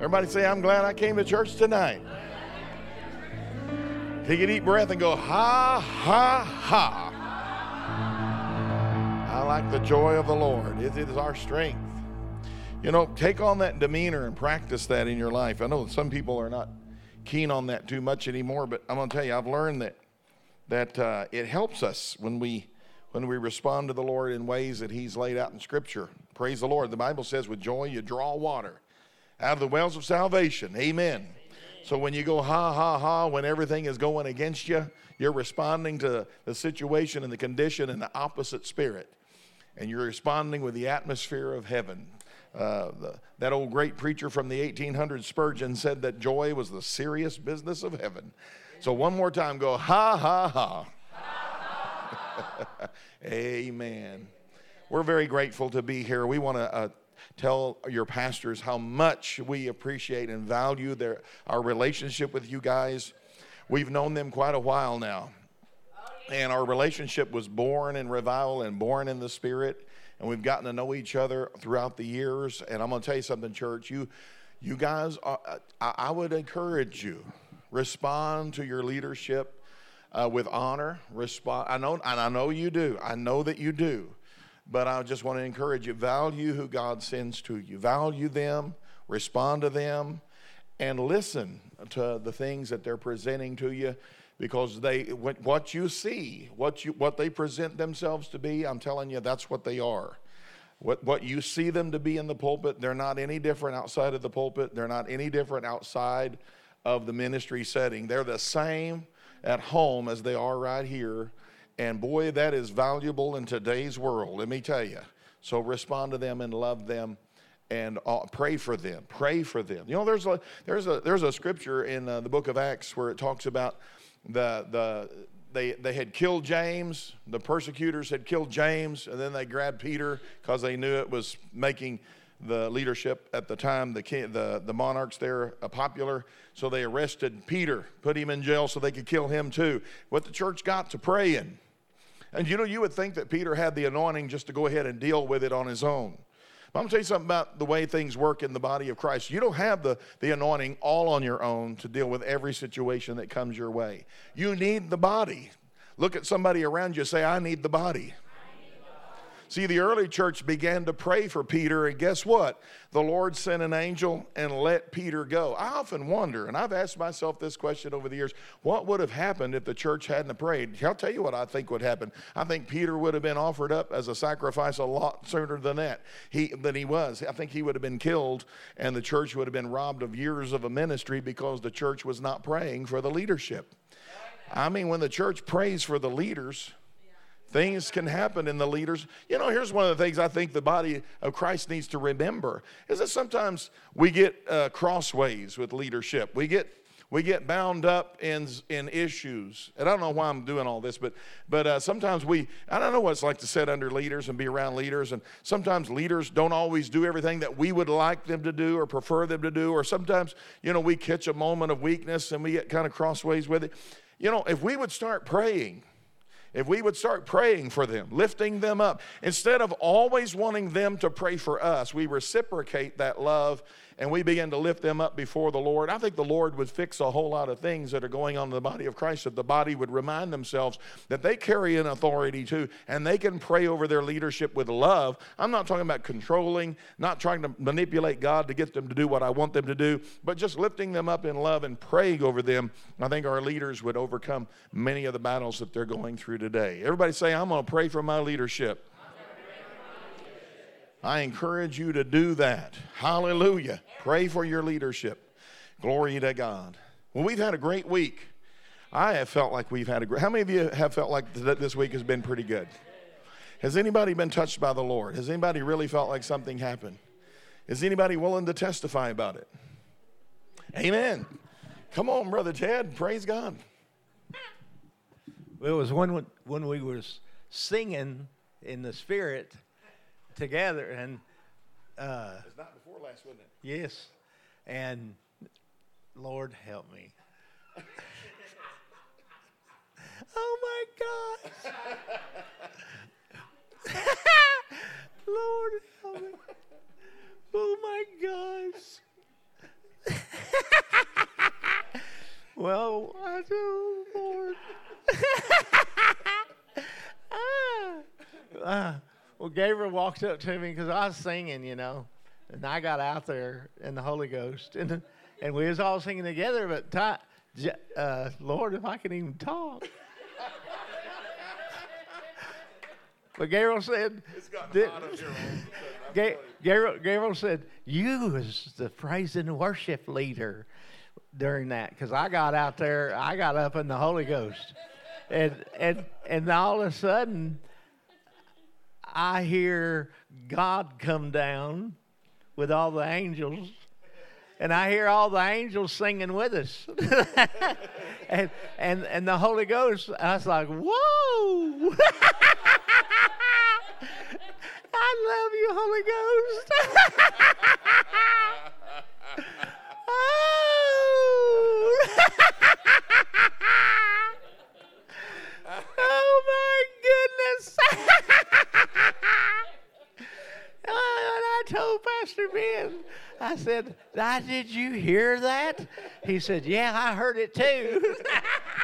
Everybody say, I'm glad I came to church tonight. Take a deep breath and go, ha, ha, ha. I like the joy of the Lord. It is our strength. You know, take on that demeanor and practice that in your life. I know some people are not keen on that too much anymore, but I'm going to tell you, I've learned that it helps us when we respond to the Lord in ways that he's laid out in Scripture. Praise the Lord. The Bible says, with joy you draw water out of the wells of salvation. Amen. So when you go ha, ha, ha, when everything is going against you, you're responding to the situation and the condition in the opposite spirit. And you're responding with the atmosphere of heaven. That old great preacher from the 1800s, Spurgeon, said that joy was the serious business of heaven. So one more time, go ha, ha, ha. Ha, ha. Amen. We're very grateful to be here. We want to tell your pastors how much we appreciate and value our relationship with you guys. We've known them quite a while now. And our relationship was born in revival and born in the Spirit. And we've gotten to know each other throughout the years. And I'm going to tell you something, church. You guys, I would encourage you, respond to your leadership with honor. Respond. I know you do. I know that you do. But I just want to encourage you, value who God sends to you. Value them, respond to them, and listen to the things that they're presenting to you, because what you see, what they present themselves to be, I'm telling you, that's what they are. What you see them to be in the pulpit, they're not any different outside of the pulpit. They're not any different outside of the ministry setting. They're the same at home as they are right here. And boy, that is valuable in today's world, let me tell you. So respond to them and love them and pray for them. Pray for them. You know, there's a scripture in the book of Acts where it talks about they had killed James, the persecutors had killed James, and then they grabbed Peter because they knew it was making the leadership at the time, the monarchs there, popular. So they arrested Peter, put him in jail so they could kill him too. What the church got to praying. And you know, you would think that Peter had the anointing just to go ahead and deal with it on his own. But I'm going to tell you something about the way things work in the body of Christ. You don't have the anointing all on your own to deal with every situation that comes your way. You need the body. Look at somebody around you, say, I need the body. See, the early church began to pray for Peter, and guess what? The Lord sent an angel and let Peter go. I often wonder, and I've asked myself this question over the years, what would have happened if the church hadn't prayed? I'll tell you what I think would happen. I think Peter would have been offered up as a sacrifice a lot sooner than he was. I think he would have been killed, and the church would have been robbed of years of a ministry because the church was not praying for the leadership. I mean, when the church prays for the leaders, things can happen in the leaders. You know, here's one of the things I think the body of Christ needs to remember is that sometimes we get crossways with leadership. We get bound up in issues. And I don't know why I'm doing all this, but sometimes I don't know what it's like to sit under leaders and be around leaders. And sometimes leaders don't always do everything that we would like them to do or prefer them to do. Or sometimes, you know, we catch a moment of weakness and we get kind of crossways with it. You know, if we would start praying, if we would start praying for them, lifting them up, instead of always wanting them to pray for us, we reciprocate that love and we begin to lift them up before the Lord. I think the Lord would fix a whole lot of things that are going on in the body of Christ if the body would remind themselves that they carry an authority too, and they can pray over their leadership with love. I'm not talking about controlling, not trying to manipulate God to get them to do what I want them to do, but just lifting them up in love and praying over them. I think our leaders would overcome many of the battles that they're going through today. Everybody say, I'm going to pray for my leadership. I encourage you to do that. Hallelujah. Pray for your leadership. Glory to God. Well, we've had a great week. I have felt like we've had a great... How many of you have felt like this week has been pretty good? Has anybody been touched by the Lord? Has anybody really felt like something happened? Is anybody willing to testify about it? Amen. Come on, Brother Ted. Praise God. It was when we were singing in the Spirit... together, and it was not before last, wasn't it? Yes, and Lord help me. Oh my gosh. Lord help me. Oh my gosh. well, I do, Lord. Well, Gabriel walked up to me because I was singing, you know, and I got out there in the Holy Ghost, and we was all singing together, but Lord, if I can even talk. But Gabriel said, it's gotten hot up here all of a sudden. Gabriel said, you was the praise and worship leader during that, because I got out there, I got up in the Holy Ghost. And all of a sudden, I hear God come down with all the angels, and I hear all the angels singing with us. and the Holy Ghost, I was like, whoa! I love you, Holy Ghost. Oh. Oh, my goodness. Oh, and I told Pastor Ben, I said, did you hear that? He said, yeah, I heard it too.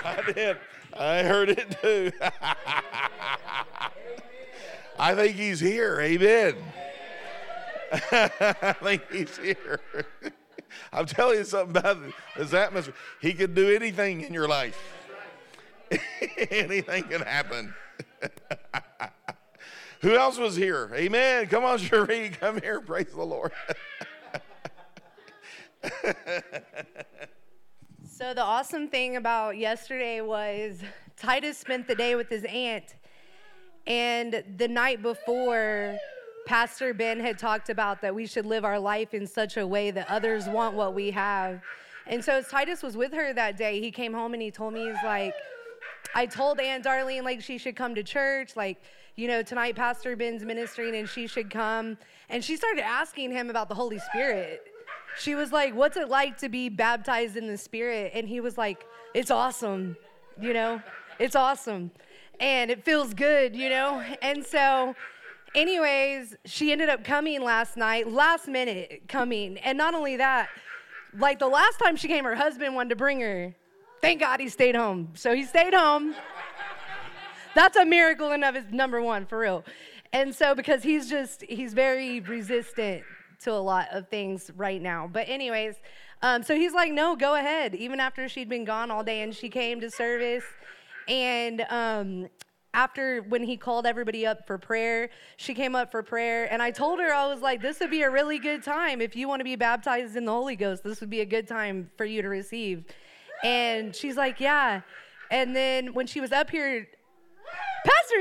I did. I heard it too. I think he's here. Amen. I think he's here. I'm telling you something about this atmosphere. He could do anything in your life. Anything can happen. Who else was here? Amen. Come on, Cherie. Come here. Praise the Lord. So the awesome thing about yesterday was Titus spent the day with his aunt. And the night before, Pastor Ben had talked about that we should live our life in such a way that others want what we have. And so as Titus was with her that day, he came home and he told me, he's like, I told Aunt Darlene, like, she should come to church. Like, you know, tonight Pastor Ben's ministering and she should come. And she started asking him about the Holy Spirit. She was like, what's it like to be baptized in the Spirit? And he was like, it's awesome, you know, it's awesome. And it feels good, you know? And so anyways, she ended up coming last night, last minute coming. And not only that, like the last time she came, her husband wanted to bring her. Thank God he stayed home. So he stayed home. That's a miracle in of his number one, for real. And so because he's very resistant to a lot of things right now. But anyways, so he's like, no, go ahead. Even after she'd been gone all day and she came to service. And after, when he called everybody up for prayer, she came up for prayer. And I told her, I was like, this would be a really good time. If you want to be baptized in the Holy Ghost, this would be a good time for you to receive. And she's like, yeah. And then when she was up here, Pastor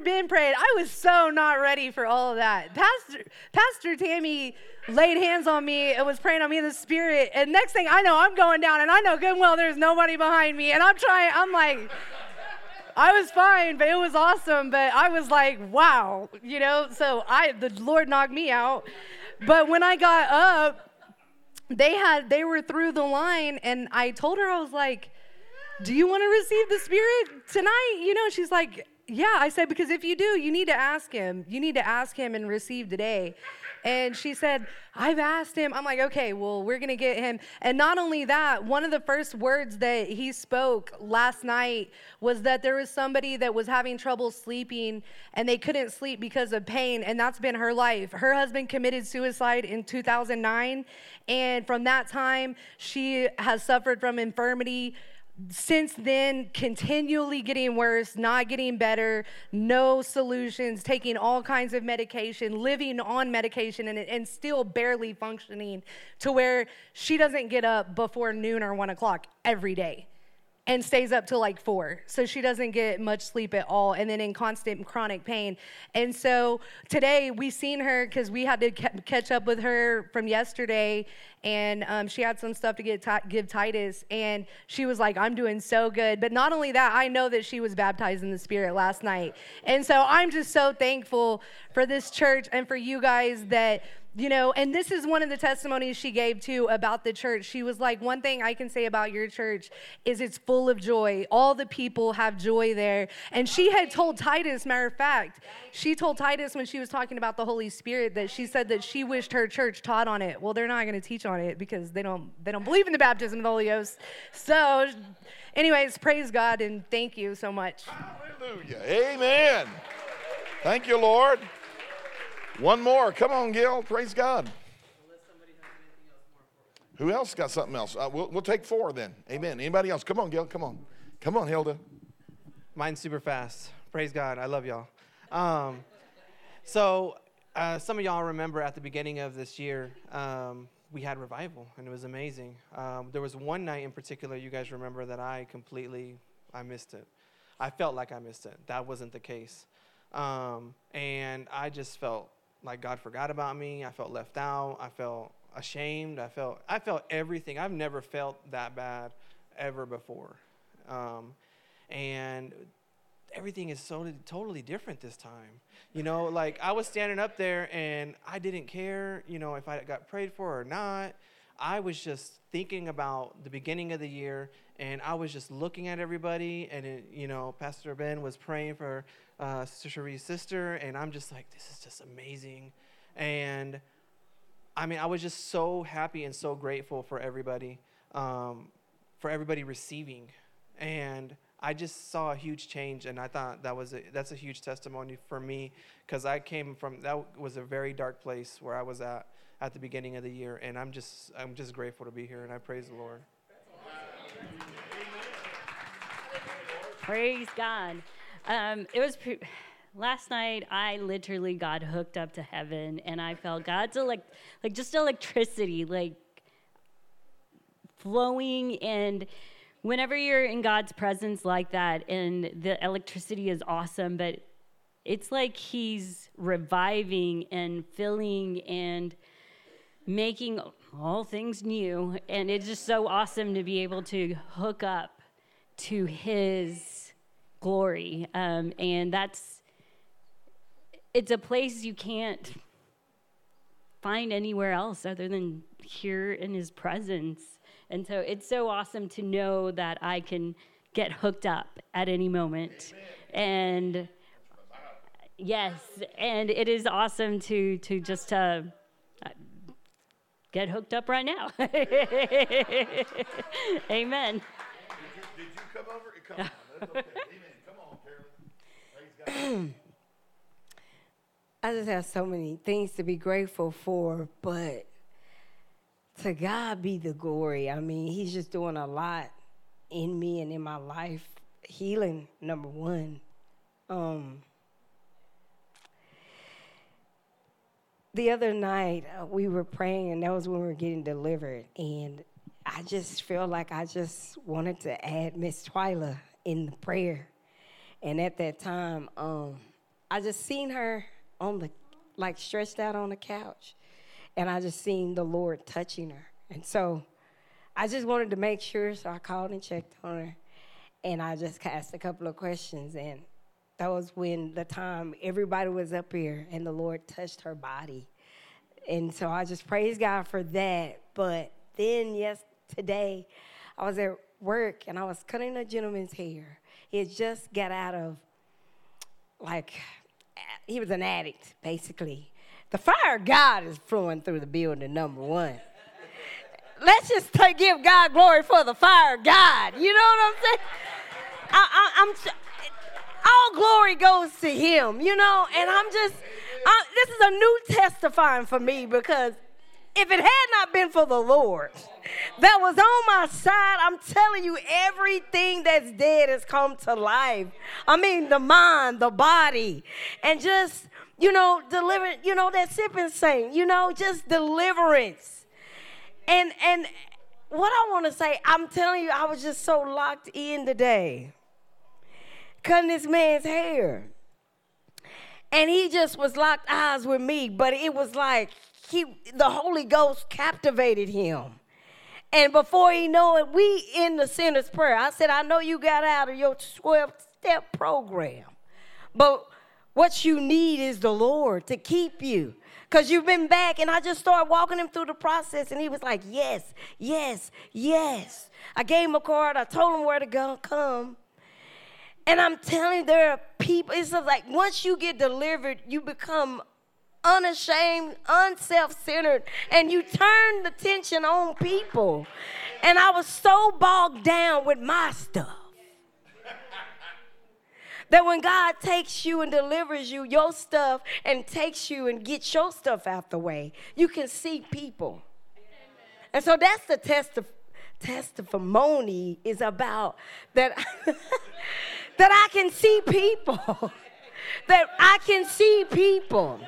Ben prayed. I was so not ready for all of that. Pastor Tammy laid hands on me and was praying on me in the Spirit. And next thing I know, I'm going down, and I know good and well there's nobody behind me. And I'm like, I was fine, but it was awesome. But I was like, wow, you know. So the Lord knocked me out. But when I got up, they were through the line, and I told her, I was like, do you want to receive the Spirit tonight? You know, she's like, yeah. I said, because if you do, you need to ask him. You need to ask him and receive today. And she said, I've asked him. I'm like, okay, well, we're going to get him. And not only that, one of the first words that he spoke last night was that there was somebody that was having trouble sleeping, and they couldn't sleep because of pain, and that's been her life. Her husband committed suicide in 2009, and from that time, she has suffered from infirmity. Since then, continually getting worse, not getting better, no solutions, taking all kinds of medication, living on medication, and still barely functioning to where she doesn't get up before noon or 1 o'clock every day and stays up till like 4. So she doesn't get much sleep at all, and then in constant chronic pain. And so today we seen her because we had to catch up with her from yesterday, and she had some stuff to give Titus, and she was like, I'm doing so good. But not only that, I know that she was baptized in the Spirit last night. And so I'm just so thankful for this church and for you guys that You know, and this is one of the testimonies she gave, too, about the church. She was like, one thing I can say about your church is it's full of joy. All the people have joy there. And she had told Titus, matter of fact, she told Titus when she was talking about the Holy Spirit that she said that she wished her church taught on it. Well, they're not going to teach on it because they don't believe in the baptism of the Holy Ghost. So, anyways, praise God and thank you so much. Hallelujah. Amen. Thank you, Lord. One more. Come on, Gil. Praise God. Unless somebody has anything else more important. Who else got something else? We'll take four then. Amen. Anybody else? Come on, Gil. Come on. Come on, Hilda. Mine's super fast. Praise God. I love y'all. So some of y'all remember at the beginning of this year, we had revival, and it was amazing. There was one night in particular, you guys remember, that I missed it. I felt like I missed it. That wasn't the case. And I just felt like God forgot about me. I felt left out. I felt ashamed. I felt everything. I've never felt that bad ever before. And everything is so totally different this time. You know, like I was standing up there and I didn't care, you know, if I got prayed for or not. I was just thinking about the beginning of the year, and I was just looking at everybody, and Pastor Ben was praying for Sister Cherie's sister, and I'm just like, this is just amazing. And I mean, I was just so happy and so grateful for everybody receiving. And I just saw a huge change, and I thought that's a huge testimony for me, because I came from, that was a very dark place where I was at the beginning of the year, and I'm just grateful to be here, and I praise the Lord. Praise God. It was last night. I literally got hooked up to heaven, and I felt God's like just electricity, like flowing. And whenever you're in God's presence like that, and the electricity is awesome, but it's like He's reviving and filling and making all things new, and it's just so awesome to be able to hook up to His glory, and it's a place you can't find anywhere else other than here in His presence. And so it's so awesome to know that I can get hooked up at any moment. Amen. And yes, and it is awesome to just get hooked up right now. Amen. Did you come over? Come on. That's okay. Amen. Come on, Carolyn. Praise God. I just have so many things to be grateful for, but to God be the glory. I mean, He's just doing a lot in me and in my life. Healing, number one. The other night, we were praying, and that was when we were getting delivered. And I just feel like I just wanted to add Miss Twyla in the prayer. And at that time, I just seen her on the, like, stretched out on the couch. And I just seen the Lord touching her. And so I just wanted to make sure, so I called and checked on her. And I just asked a couple of questions, and that was when the time everybody was up here and the Lord touched her body. And so I just praise God for that. But then, today, I was at work and I was cutting a gentleman's hair. He had just got out of, he was an addict, basically. The fire of God is flowing through the building, number one. Let's just give God glory for the fire of God. You know what I'm saying? All glory goes to Him, you know, and this is a new testifying for me, because if it had not been for the Lord that was on my side, I'm telling you, everything that's dead has come to life. I mean, the mind, the body, and just, deliverance, that sipping saint, just deliverance. And what I want to say, I'm telling you, I was just so locked in today, cutting this man's hair, and he just was locked eyes with me, but it was like the Holy Ghost captivated him, and before he knew it, we in the sinner's prayer. I said, I know you got out of your 12-step program, but what you need is the Lord to keep you. because you've been back. And I just started walking him through the process, and he was like, yes, yes, yes. I gave him a card. I told him where to go, come. And I'm telling you, there are people, it's like once you get delivered, you become unashamed, unself-centered, and you turn the tension on people. And I was so bogged down with my stuff that when God takes you and delivers you your stuff and takes you and gets your stuff out the way, you can see people. And so that's the testimony is about that, that I can see people, that I can see people.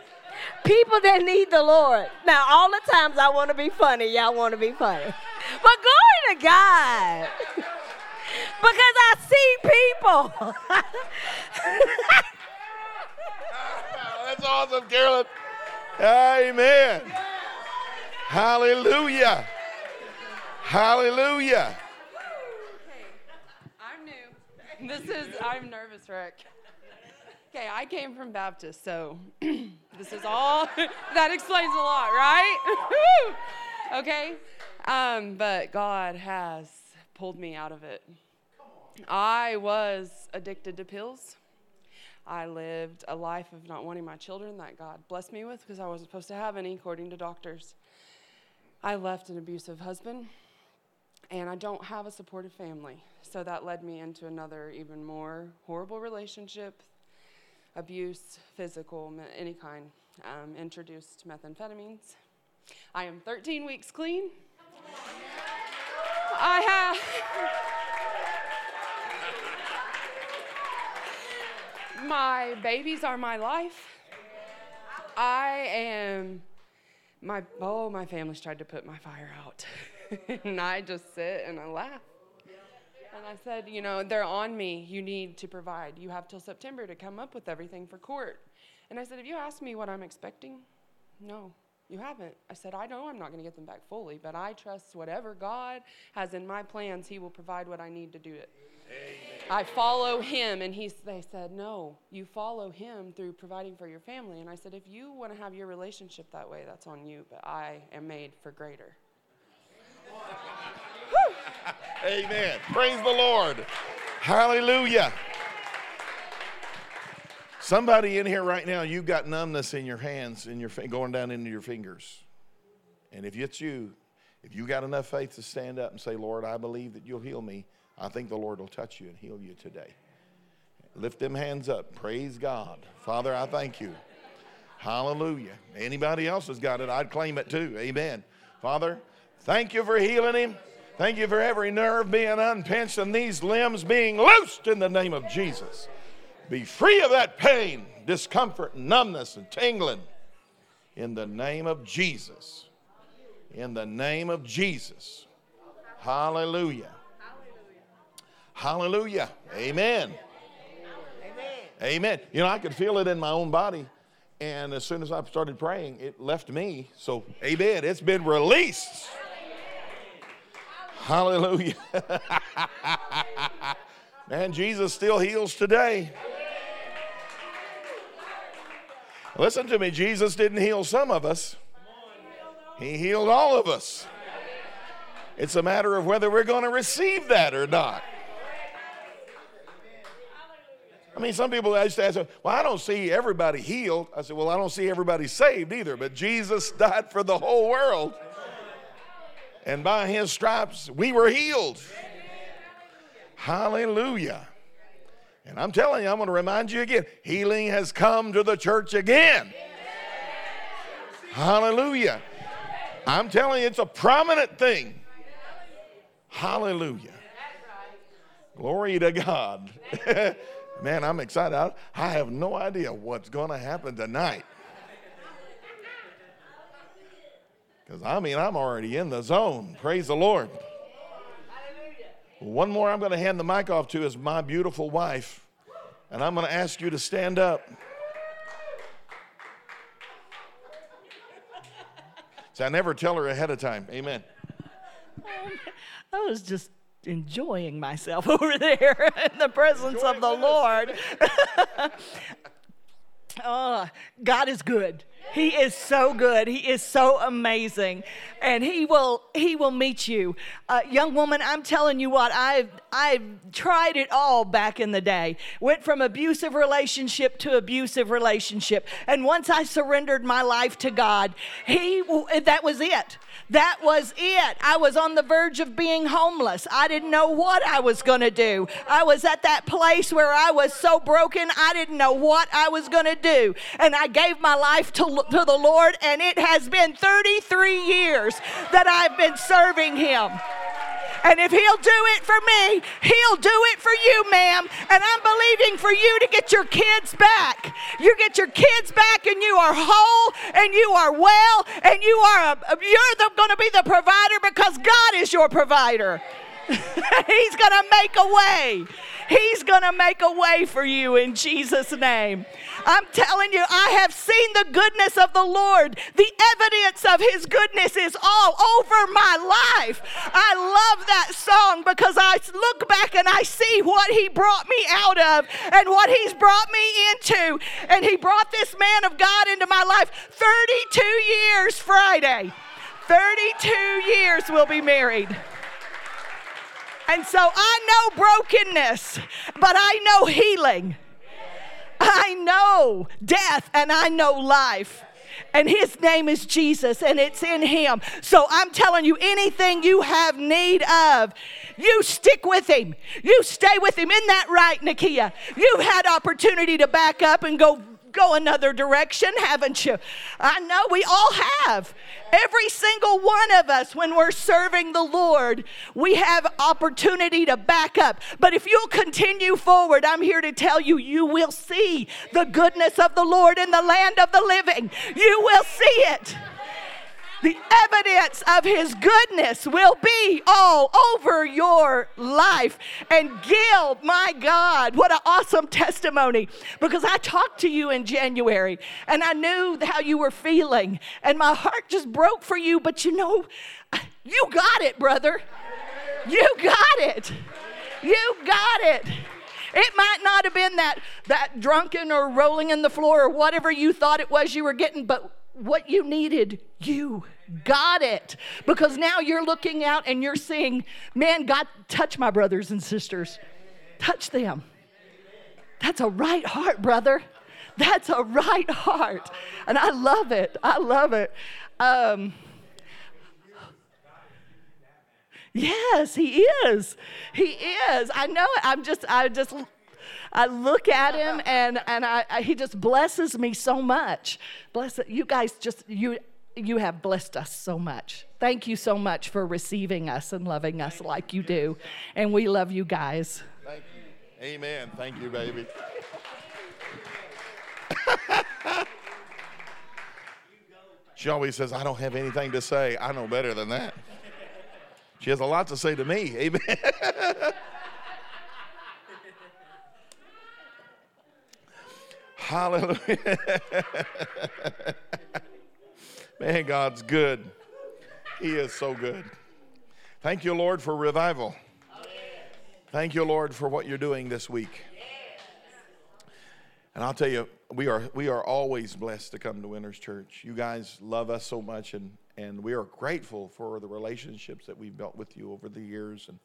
People that need the Lord. Now, all the times I want to be funny, y'all want to be funny. But glory to God. Because I see people. That's awesome, Carolyn. Amen. Hallelujah. Hallelujah. Okay. I'm new. I'm nervous, Rick. Okay, I came from Baptist, so this is all, that explains a lot, right? Okay, but God has pulled me out of it. I was addicted to pills. I lived a life of not wanting my children that God blessed me with because I wasn't supposed to have any, according to doctors. I left an abusive husband, and I don't have a supportive family, so that led me into another even more horrible relationship. Abuse, physical, any kind, introduced methamphetamines. I am 13 weeks clean. My babies are my life. My family's tried to put my fire out. And I just sit and I laugh. And I said, they're on me. You need to provide. You have till September to come up with everything for court. And I said, have you asked me what I'm expecting? No, you haven't. I said, I know I'm not going to get them back fully, but I trust whatever God has in my plans, he will provide what I need to do it. Amen. I follow him. And they said, no, you follow him through providing for your family. And I said, if you want to have your relationship that way, that's on you, but I am made for greater. Amen. Praise the Lord. Hallelujah. Somebody in here right now, you've got numbness in your hands and going down into your fingers. And if it's you, if you got enough faith to stand up and say, Lord, I believe that you'll heal me, I think the Lord will touch you and heal you today. Lift them hands up. Praise God. Father, I thank you. Hallelujah. Anybody else has got it, I'd claim it too. Amen. Father, thank you for healing him. Thank you for every nerve being unpinched and these limbs being loosed in the name of Jesus. Be free of that pain, discomfort, numbness, and tingling in the name of Jesus. In the name of Jesus. Hallelujah. Hallelujah. Amen. Amen. I could feel it in my own body. And as soon as I started praying, it left me. So, amen. It's been released. Hallelujah. Man, Jesus still heals today. Listen to me. Jesus didn't heal some of us. He healed all of us. It's a matter of whether we're going to receive that or not. I mean, some people used to ask, well, I don't see everybody healed. I said, well, I don't see everybody saved either, but Jesus died for the whole world. And by his stripes, we were healed. Hallelujah. And I'm telling you, I'm going to remind you again, healing has come to the church again. Hallelujah. I'm telling you, it's a prominent thing. Hallelujah. Glory to God. Man, I'm excited. I have no idea what's going to happen tonight. Because, I'm already in the zone. Praise the Lord. One more I'm going to hand the mic off to is my beautiful wife. And I'm going to ask you to stand up. See, I never tell her ahead of time. Amen. I was just enjoying myself over there in the presence of the Lord. God is good. He is so good. He is so amazing. And he will meet you. Young woman, I'm telling you what, I've tried it all back in the day. Went from abusive relationship to abusive relationship. And once I surrendered my life to God, that was it. That was it. I was on the verge of being homeless. I didn't know what I was going to do. I was at that place where I was so broken, I didn't know what I was going to do. And I gave my life to the Lord, and it has been 33 years that I've been serving Him. And if He'll do it for me, He'll do it for you, ma'am. And I'm believing for you to get your kids back. You get your kids back, and you are whole, and you are well, and you're going to be the provider because God is your provider. He's going to make a way. He's going to make a way for you in Jesus' name. I'm telling you, I have seen the goodness of the Lord. The evidence of His goodness is all over my life. I love that song because I look back and I see what He brought me out of and what He's brought me into. And He brought this man of God into my life 32 years Friday. 32 years we'll be married. And so I know brokenness, but I know healing. I know death, and I know life. And His name is Jesus, and it's in Him. So I'm telling you, anything you have need of, you stick with Him. You stay with Him. Isn't that right, Nakia? You've had opportunity to back up and go another direction, haven't you? I know we all have. Every single one of us, when we're serving the Lord, we have opportunity to back up. But if you'll continue forward, I'm here to tell you, you will see the goodness of the Lord in the land of the living. You will see it. The evidence of His goodness will be all over your life. And Gil, my God, what an awesome testimony. Because I talked to you in January, and I knew how you were feeling. And my heart just broke for you. But you know, you got it, brother. You got it. You got it. It might not have been that drunken or rolling in the floor or whatever you thought it was you were getting, but what you needed, you got it. Because now you're looking out and you're seeing, man, God, touch my brothers and sisters. Touch them. That's a right heart, brother. That's a right heart. And I love it. I love it. Yes, He is. He is. I know it. I look at Him, and He just blesses me so much. Bless it. You guys you have blessed us so much. Thank you so much for receiving us and loving us like you do. And we love you guys. Thank you. Amen. Thank you, baby. She always says, I don't have anything to say. I know better than that. She has a lot to say to me. Amen. Hallelujah. Man, God's good. He is so good. Thank you, Lord, for revival. Thank you, Lord, for what you're doing this week. And I'll tell you, we are always blessed to come to Winners Church. You guys love us so much, and we are grateful for the relationships that we've built with you over the years, and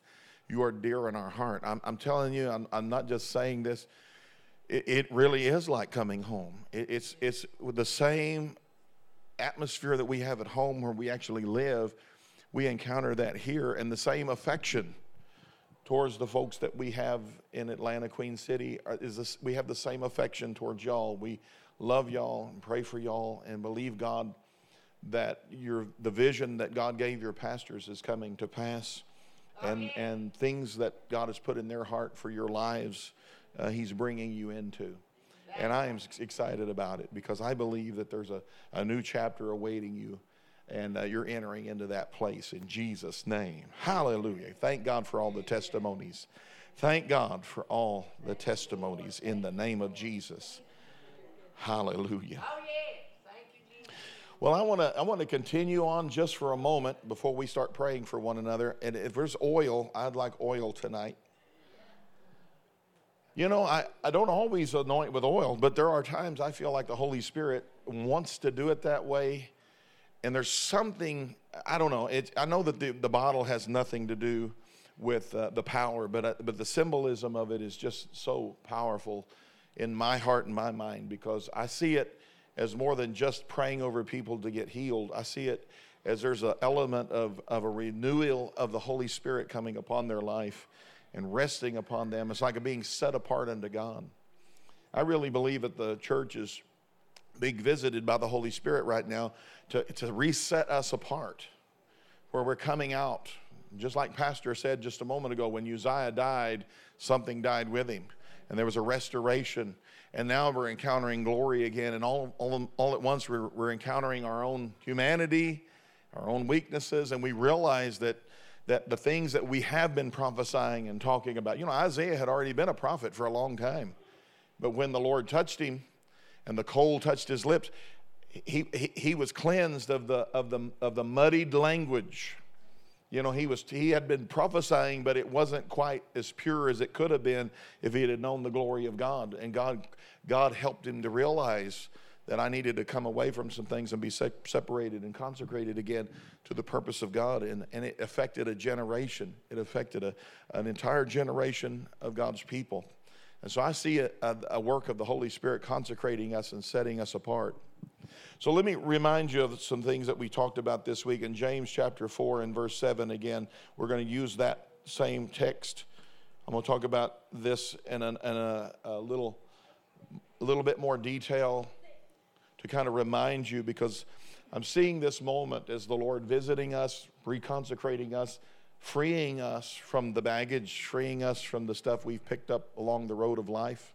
you are dear in our heart. I'm telling you, I'm not just saying this. It really is like coming home. It's the same atmosphere that we have at home where we actually live. We encounter that here, and the same affection towards the folks that we have in Atlanta, Queen City. We have the same affection towards y'all. We love y'all and pray for y'all and believe God that the vision that God gave your pastors is coming to pass, and things that God has put in their heart for your lives. He's bringing you into. And I am excited about it because I believe that there's a new chapter awaiting you, and you're entering into that place in Jesus' name. Hallelujah. Thank God for all the testimonies. Thank God for all the testimonies in the name of Jesus. Hallelujah. Well, I want to continue on just for a moment before we start praying for one another. And if there's oil, I'd like oil tonight. You know, I don't always anoint with oil, but there are times I feel like the Holy Spirit wants to do it that way. And there's something, I don't know. I know that the bottle has nothing to do with the power, but the symbolism of it is just so powerful in my heart and my mind, because I see it as more than just praying over people to get healed. I see it as there's an element of a renewal of the Holy Spirit coming upon their life and resting upon them. It's like a being set apart unto God. I really believe that the church is being visited by the Holy Spirit right now to reset us apart, where we're coming out. Just like Pastor said just a moment ago, when Uzziah died, something died with him, and there was a restoration. And now we're encountering glory again, and all at once we're encountering our own humanity, our own weaknesses, and we realize that the things that we have been prophesying and talking about. You know, Isaiah had already been a prophet for a long time, but when the Lord touched him and the coal touched his lips, he was cleansed of the muddied language. You know, he had been prophesying, but it wasn't quite as pure as it could have been if he had known the glory of God. And God helped him to realize that I needed to come away from some things and be separated and consecrated again to the purpose of God. And it affected a generation. It affected an entire generation of God's people. And so I see a work of the Holy Spirit consecrating us and setting us apart. So let me remind you of some things that we talked about this week. In James chapter 4 and verse 7, again, we're going to use that same text. I'm going to talk about this in a little bit more detail to kind of remind you, because I'm seeing this moment as the Lord visiting us, reconsecrating us, freeing us from the baggage, freeing us from the stuff we've picked up along the road of life,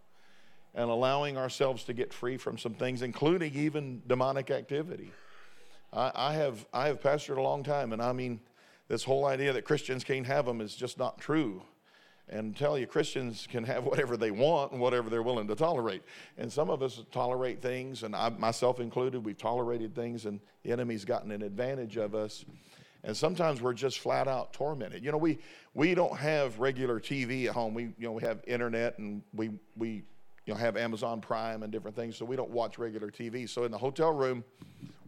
and allowing ourselves to get free from some things, including even demonic activity. I have pastored a long time, and I mean, this whole idea that Christians can't have them is just not true. And tell you, Christians can have whatever they want and whatever they're willing to tolerate. And some of us tolerate things, and I, myself included, we've tolerated things, and the enemy's gotten an advantage of us. And sometimes we're just flat out tormented. You know, we don't have regular TV at home. We have internet, and we have Amazon Prime and different things, so we don't watch regular TV. So in the hotel room,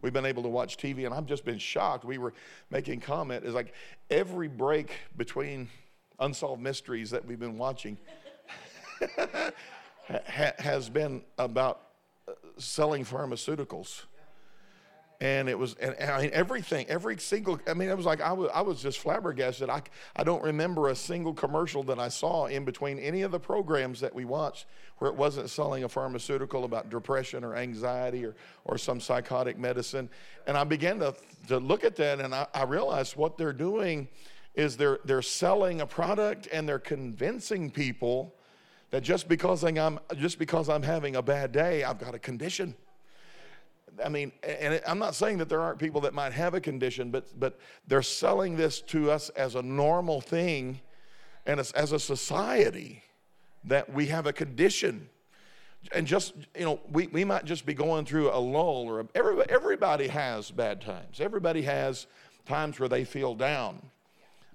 we've been able to watch TV, and I've just been shocked. We were making comment. It's like every break between Unsolved Mysteries that we've been watching has been about selling pharmaceuticals. And it was, and I mean, everything, every single, I mean, it was like I was just flabbergasted. I don't remember a single commercial that I saw in between any of the programs that we watched where it wasn't selling a pharmaceutical about depression or anxiety or some psychotic medicine. And I began to look at that, and I realized what they're doing is they're selling a product, and they're convincing people that just because I'm having a bad day, I've got a condition. I mean, and I'm not saying that there aren't people that might have a condition, but they're selling this to us as a normal thing, and as a society, that we have a condition. And just, you know, we might just be going through a lull, or everybody has bad times. Everybody has times where they feel down.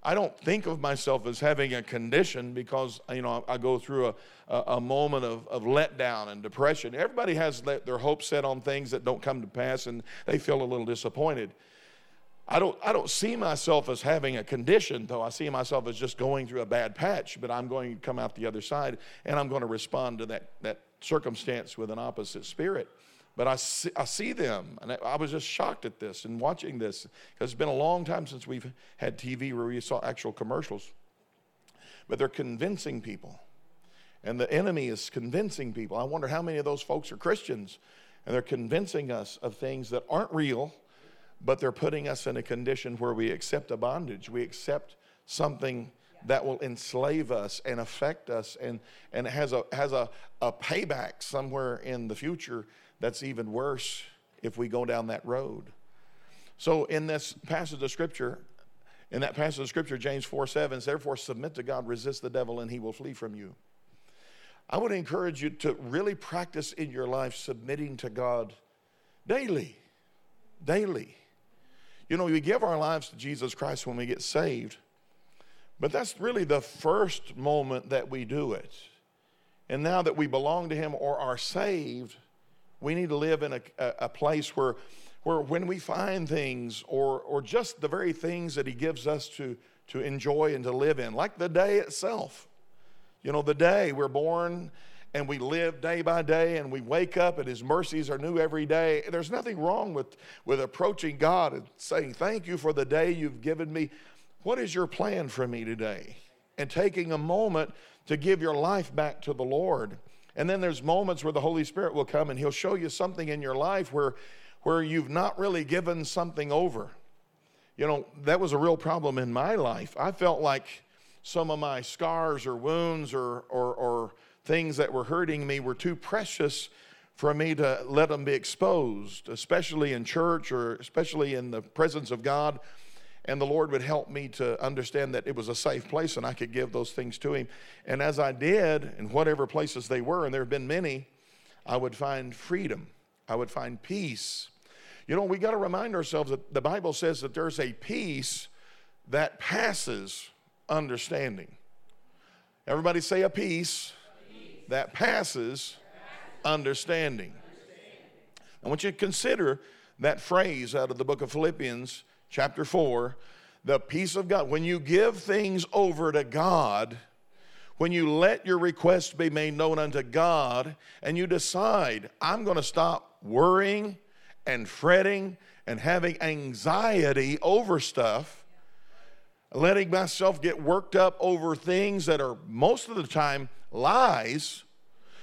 I don't think of myself as having a condition because, you know, I go through a moment of letdown and depression. Everybody has their hopes set on things that don't come to pass, and they feel a little disappointed. I don't see myself as having a condition, though. I see myself as just going through a bad patch, but I'm going to come out the other side, and I'm going to respond to that circumstance with an opposite spirit. But I see them, and I was just shocked at this and watching this, because it's been a long time since we've had TV where we saw actual commercials. But they're convincing people, and the enemy is convincing people. I wonder how many of those folks are Christians, and they're convincing us of things that aren't real, but they're putting us in a condition where we accept a bondage. We accept something that will enslave us and affect us, and has a payback somewhere in the future that's even worse if we go down that road. So in that passage of Scripture, James 4:7, therefore submit to God, resist the devil, and he will flee from you. I would encourage you to really practice in your life submitting to God daily, daily. You know, we give our lives to Jesus Christ when we get saved, but that's really the first moment that we do it. And now that we belong to him or are saved, we need to live in a place where when we find things or just the very things that he gives us to enjoy and to live in, like the day itself. You know, the day we're born and we live day by day and we wake up and his mercies are new every day. There's nothing wrong with approaching God and saying, thank you for the day you've given me. What is your plan for me today? And taking a moment to give your life back to the Lord. And then there's moments where the Holy Spirit will come and he'll show you something in your life where you've not really given something over. You know, that was a real problem in my life. I felt like some of my scars or wounds or things that were hurting me were too precious for me to let them be exposed, especially in church or especially in the presence of God. And the Lord would help me to understand that it was a safe place and I could give those things to him. And as I did, in whatever places they were, and there have been many, I would find freedom. I would find peace. You know, we got to remind ourselves that the Bible says that there's a peace that passes understanding. Everybody say a peace, that passes understanding. I want you to consider that phrase out of the book of Philippians chapter 4, the peace of God. When you give things over to God, when you let your requests be made known unto God, and you decide, I'm going to stop worrying and fretting and having anxiety over stuff, letting myself get worked up over things that are most of the time lies.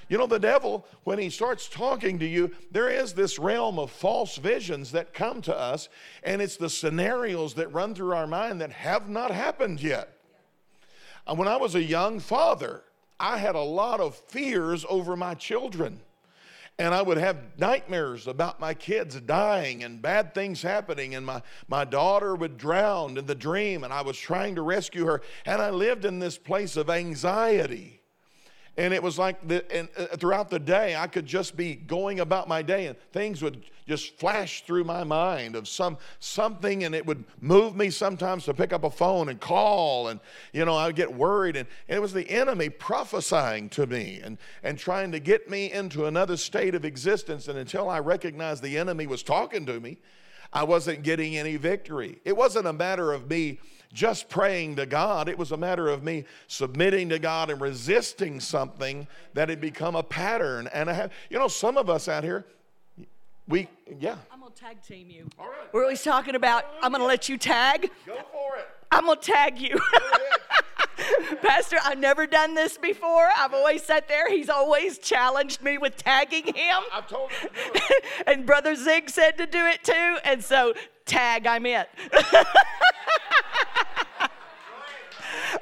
You know, the devil, when he starts talking to you, there is this realm of false visions that come to us, and it's the scenarios that run through our mind that have not happened yet. And when I was a young father, I had a lot of fears over my children. And I would have nightmares about my kids dying and bad things happening. And my daughter would drown in the dream, and I was trying to rescue her. And I lived in this place of anxiety. And it was like throughout the day, I could just be going about my day, and things would just flash through my mind of something, and it would move me sometimes to pick up a phone and call, and, you know, I would get worried. And it was the enemy prophesying to me and trying to get me into another state of existence. And until I recognized the enemy was talking to me, I wasn't getting any victory. It wasn't a matter of me just praying to God. It was a matter of me submitting to God and resisting something that had become a pattern. And I have, you know, some of us out here, I'm going to tag team you. All right. We're always talking about, I'm going to let you tag. Go for it. I'm going to tag you. Pastor, I've never done this before. I've always sat there. He's always challenged me with tagging him. I've told him to do it. And Brother Zig said to do it too. And so, tag, I'm it.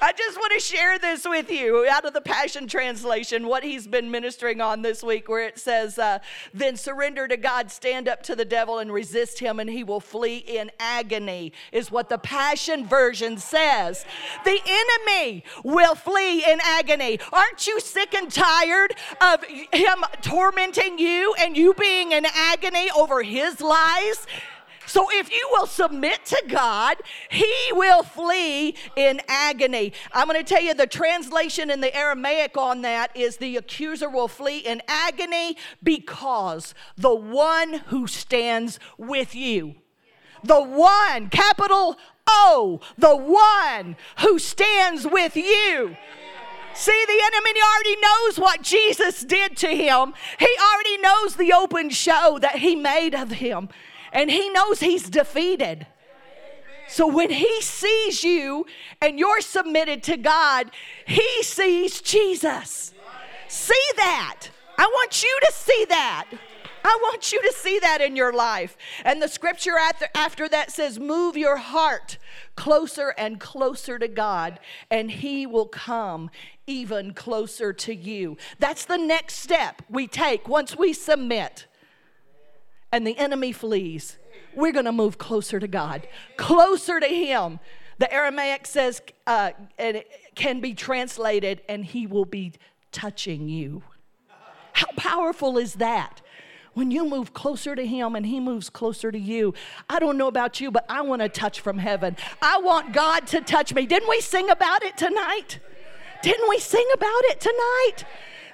I just want to share this with you out of the Passion Translation, what he's been ministering on this week, where it says, then surrender to God, stand up to the devil and resist him, and he will flee in agony, is what the Passion Version says. The enemy will flee in agony. Aren't you sick and tired of him tormenting you and you being in agony over his lies? So if you will submit to God, he will flee in agony. I'm going to tell you the translation in the Aramaic on that is the accuser will flee in agony because the one who stands with you. The one, capital O, the one who stands with you. See, the enemy already knows what Jesus did to him. He already knows the open show that he made of him. And he knows he's defeated. So when he sees you and you're submitted to God, he sees Jesus. See that. I want you to see that. I want you to see that in your life. And the scripture after that says, move your heart closer and closer to God, and he will come even closer to you. That's the next step we take once we submit. And the enemy flees. We're going to move closer to God, closer to him. The Aramaic says, and it can be translated, and he will be touching you. How powerful is that? When you move closer to him and he moves closer to you, I don't know about you, but I want a touch from heaven. I want God to touch me. Didn't we sing about it tonight?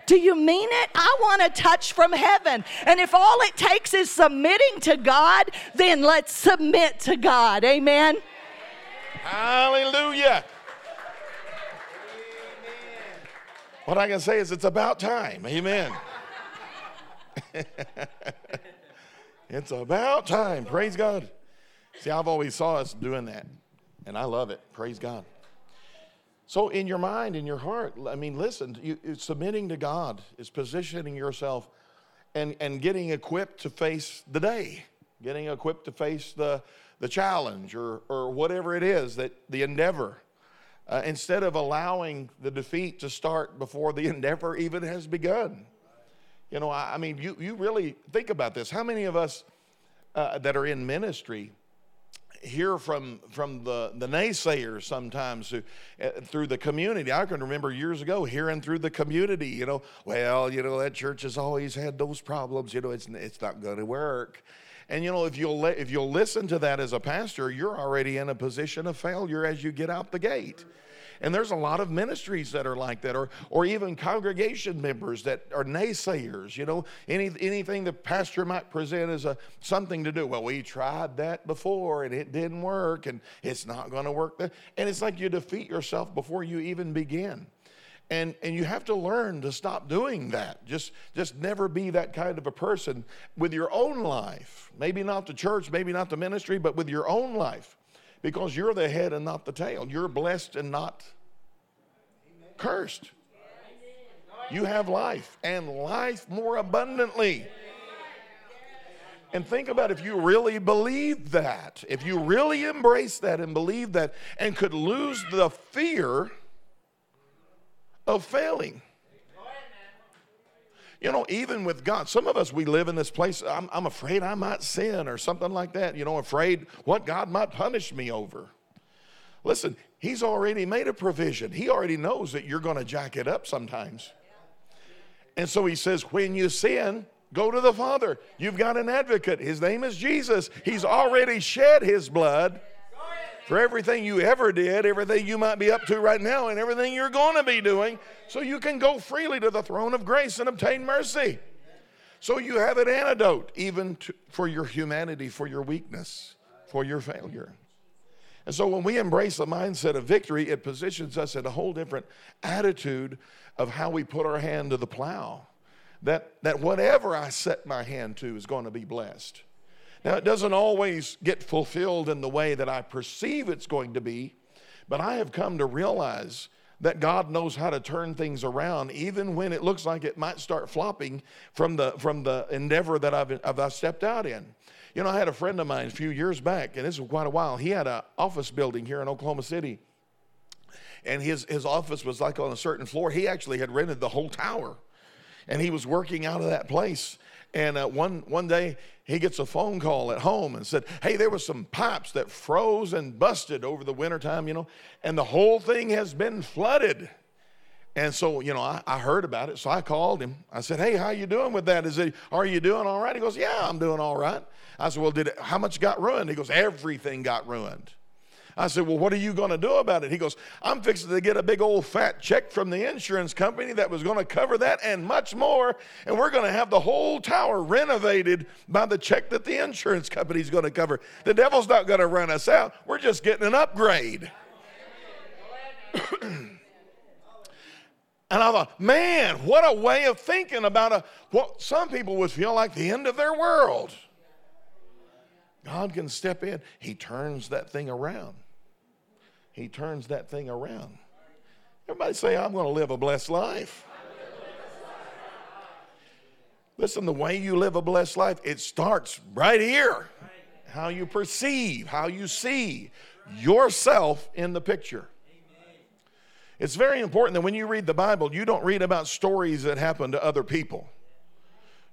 Do you mean it? I want a touch from heaven. And if all it takes is submitting to God, then let's submit to God. Amen. Hallelujah. Amen. What I can say is it's about time. Amen. It's about time. Praise God. See, I've always saw us doing that, and I love it. Praise God. So in your mind, in your heart, I mean, listen, submitting to God is positioning yourself and getting equipped to face the day, getting equipped to face the challenge or whatever it is, that the endeavor. Instead of allowing the defeat to start before the endeavor even has begun. You know, I mean, you really think about this. How many of us that are in ministry hear from the naysayers sometimes who, through the community? I can remember years ago hearing through the community, you know, well, you know, that church has always had those problems. You know, it's not going to work. And, you know, if you'll listen to that as a pastor, you're already in a position of failure as you get out the gate. And there's a lot of ministries that are like that, or even congregation members that are naysayers, you know. Anything the pastor might present as something to do. Well, we tried that before, and it didn't work, and it's not going to work. And it's like you defeat yourself before you even begin. And you have to learn to stop doing that. Just never be that kind of a person with your own life. Maybe not the church, maybe not the ministry, but with your own life. Because you're the head and not the tail. You're blessed and not cursed. You have life, and life more abundantly. And think about if you really believe that, if you really embrace that and believe that, and could lose the fear of failing. You know, even with God, some of us, we live in this place, I'm afraid I might sin or something like that, you know, afraid what God might punish me over. Listen, he's already made a provision. He already knows that you're going to jack it up sometimes. And so he says, when you sin, go to the Father. You've got an advocate. His name is Jesus. He's already shed his blood for everything you ever did, everything you might be up to right now, and everything you're going to be doing, so you can go freely to the throne of grace and obtain mercy. So you have an antidote even for your humanity, for your weakness, for your failure. And so when we embrace the mindset of victory, it positions us in a whole different attitude of how we put our hand to the plow, that whatever I set my hand to is going to be blessed. Now, it doesn't always get fulfilled in the way that I perceive it's going to be, but I have come to realize that God knows how to turn things around, even when it looks like it might start flopping from the endeavor that I've stepped out in. You know, I had a friend of mine a few years back, and this was quite a while. He had an office building here in Oklahoma City, and his office was like on a certain floor. He actually had rented the whole tower, and he was working out of that place. And one day, he gets a phone call at home and said, hey, there were some pipes that froze and busted over the wintertime, you know, and the whole thing has been flooded. And so, you know, I heard about it, so I called him. I said, hey, how you doing with that? Are you doing all right? He goes, yeah, I'm doing all right. I said, well, how much got ruined? He goes, everything got ruined. I said, well, what are you going to do about it? He goes, I'm fixing to get a big old fat check from the insurance company that was going to cover that and much more, and we're going to have the whole tower renovated by the check that the insurance company's going to cover. The devil's not going to run us out. We're just getting an upgrade. And I thought, man, what a way of thinking about what some people would feel like the end of their world. God can step in. He turns that thing around. He turns that thing around. Everybody say, I'm going to live a blessed life. Listen, the way you live a blessed life, it starts right here. How you perceive, how you see yourself in the picture. It's very important that when you read the Bible, you don't read about stories that happen to other people.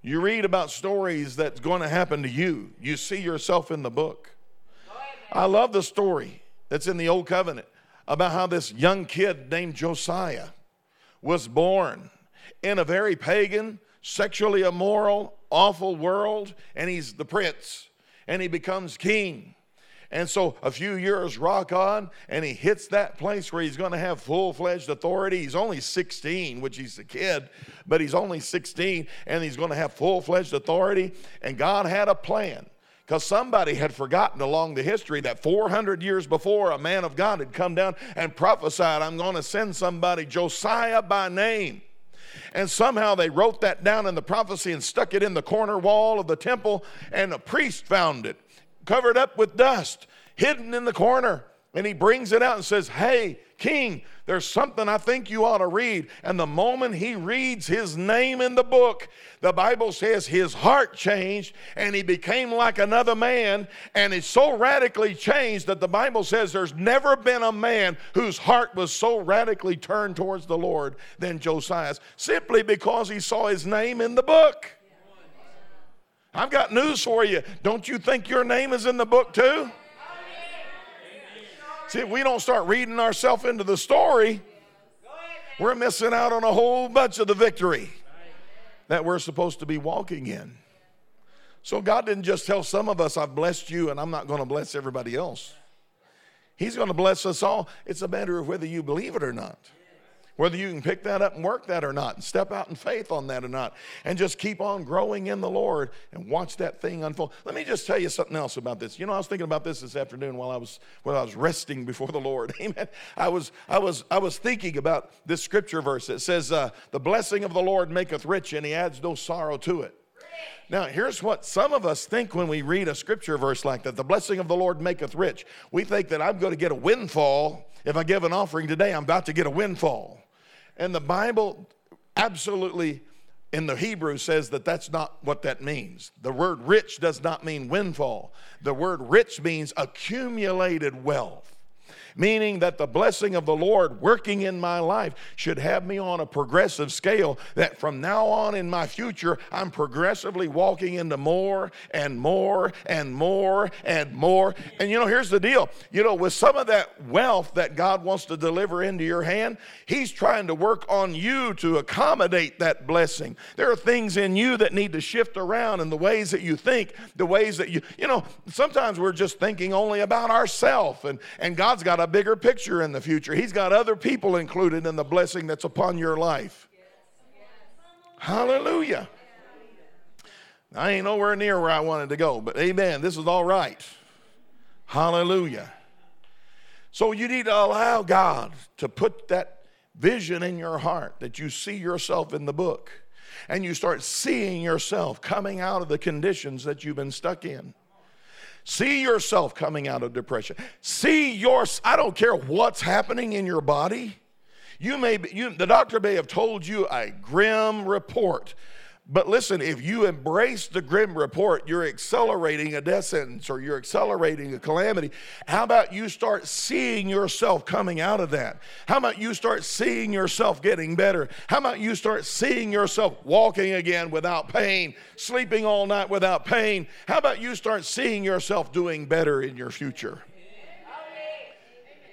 You read about stories that's going to happen to you. You see yourself in the book. I love the story that's in the Old Covenant about how this young kid named Josiah was born in a very pagan, sexually immoral, awful world, and he's the prince, and he becomes king. And so a few years rock on, and he hits that place where he's going to have full-fledged authority. He's only 16, which he's a kid, but he's only 16, and he's going to have full-fledged authority. And God had a plan, because somebody had forgotten along the history that 400 years before, a man of God had come down and prophesied, I'm going to send somebody, Josiah by name. And somehow they wrote that down in the prophecy and stuck it in the corner wall of the temple, and a priest found it, covered up with dust, hidden in the corner. And he brings it out and says, hey, king, there's something I think you ought to read. And the moment he reads his name in the book, the Bible says his heart changed and he became like another man. And it's so radically changed that the Bible says there's never been a man whose heart was so radically turned towards the Lord than Josiah's, simply because he saw his name in the book. I've got news for you. Don't you think your name is in the book too? See, if we don't start reading ourselves into the story, we're missing out on a whole bunch of the victory that we're supposed to be walking in. So God didn't just tell some of us, I've blessed you and I'm not going to bless everybody else. He's going to bless us all. It's a matter of whether you believe it or not, whether you can pick that up and work that or not, and step out in faith on that or not, and just keep on growing in the Lord and watch that thing unfold. Let me just tell you something else about this. You know, I was thinking about this afternoon while I was resting before the Lord. Amen. I was thinking about this scripture verse that says, "The blessing of the Lord maketh rich, and He adds no sorrow to it." Now, here's what some of us think when we read a scripture verse like that. The blessing of the Lord maketh rich. We think that I'm going to get a windfall. If I give an offering today, I'm about to get a windfall. And the Bible absolutely in the Hebrew says that that's not what that means. The word rich does not mean windfall. The word rich means accumulated wealth, meaning that the blessing of the Lord working in my life should have me on a progressive scale that from now on in my future, I'm progressively walking into more and more and more and more. And you know, here's the deal. You know, with some of that wealth that God wants to deliver into your hand, He's trying to work on you to accommodate that blessing. There are things in you that need to shift around in the ways that you think, the ways that you know, sometimes we're just thinking only about ourselves, and God's got a bigger picture in the future. He's got other people included in the blessing that's upon your life. Hallelujah. I ain't nowhere near where I wanted to go, but amen, this is all right. Hallelujah. So you need to allow God to put that vision in your heart that you see yourself in the book, and you start seeing yourself coming out of the conditions that you've been stuck in. See yourself coming out of depression. I don't care what's happening in your body. The doctor may have told you a grim report, but listen, if you embrace the grim report, you're accelerating a death sentence or you're accelerating a calamity. How about you start seeing yourself coming out of that? How about you start seeing yourself getting better? How about you start seeing yourself walking again without pain, sleeping all night without pain? How about you start seeing yourself doing better in your future?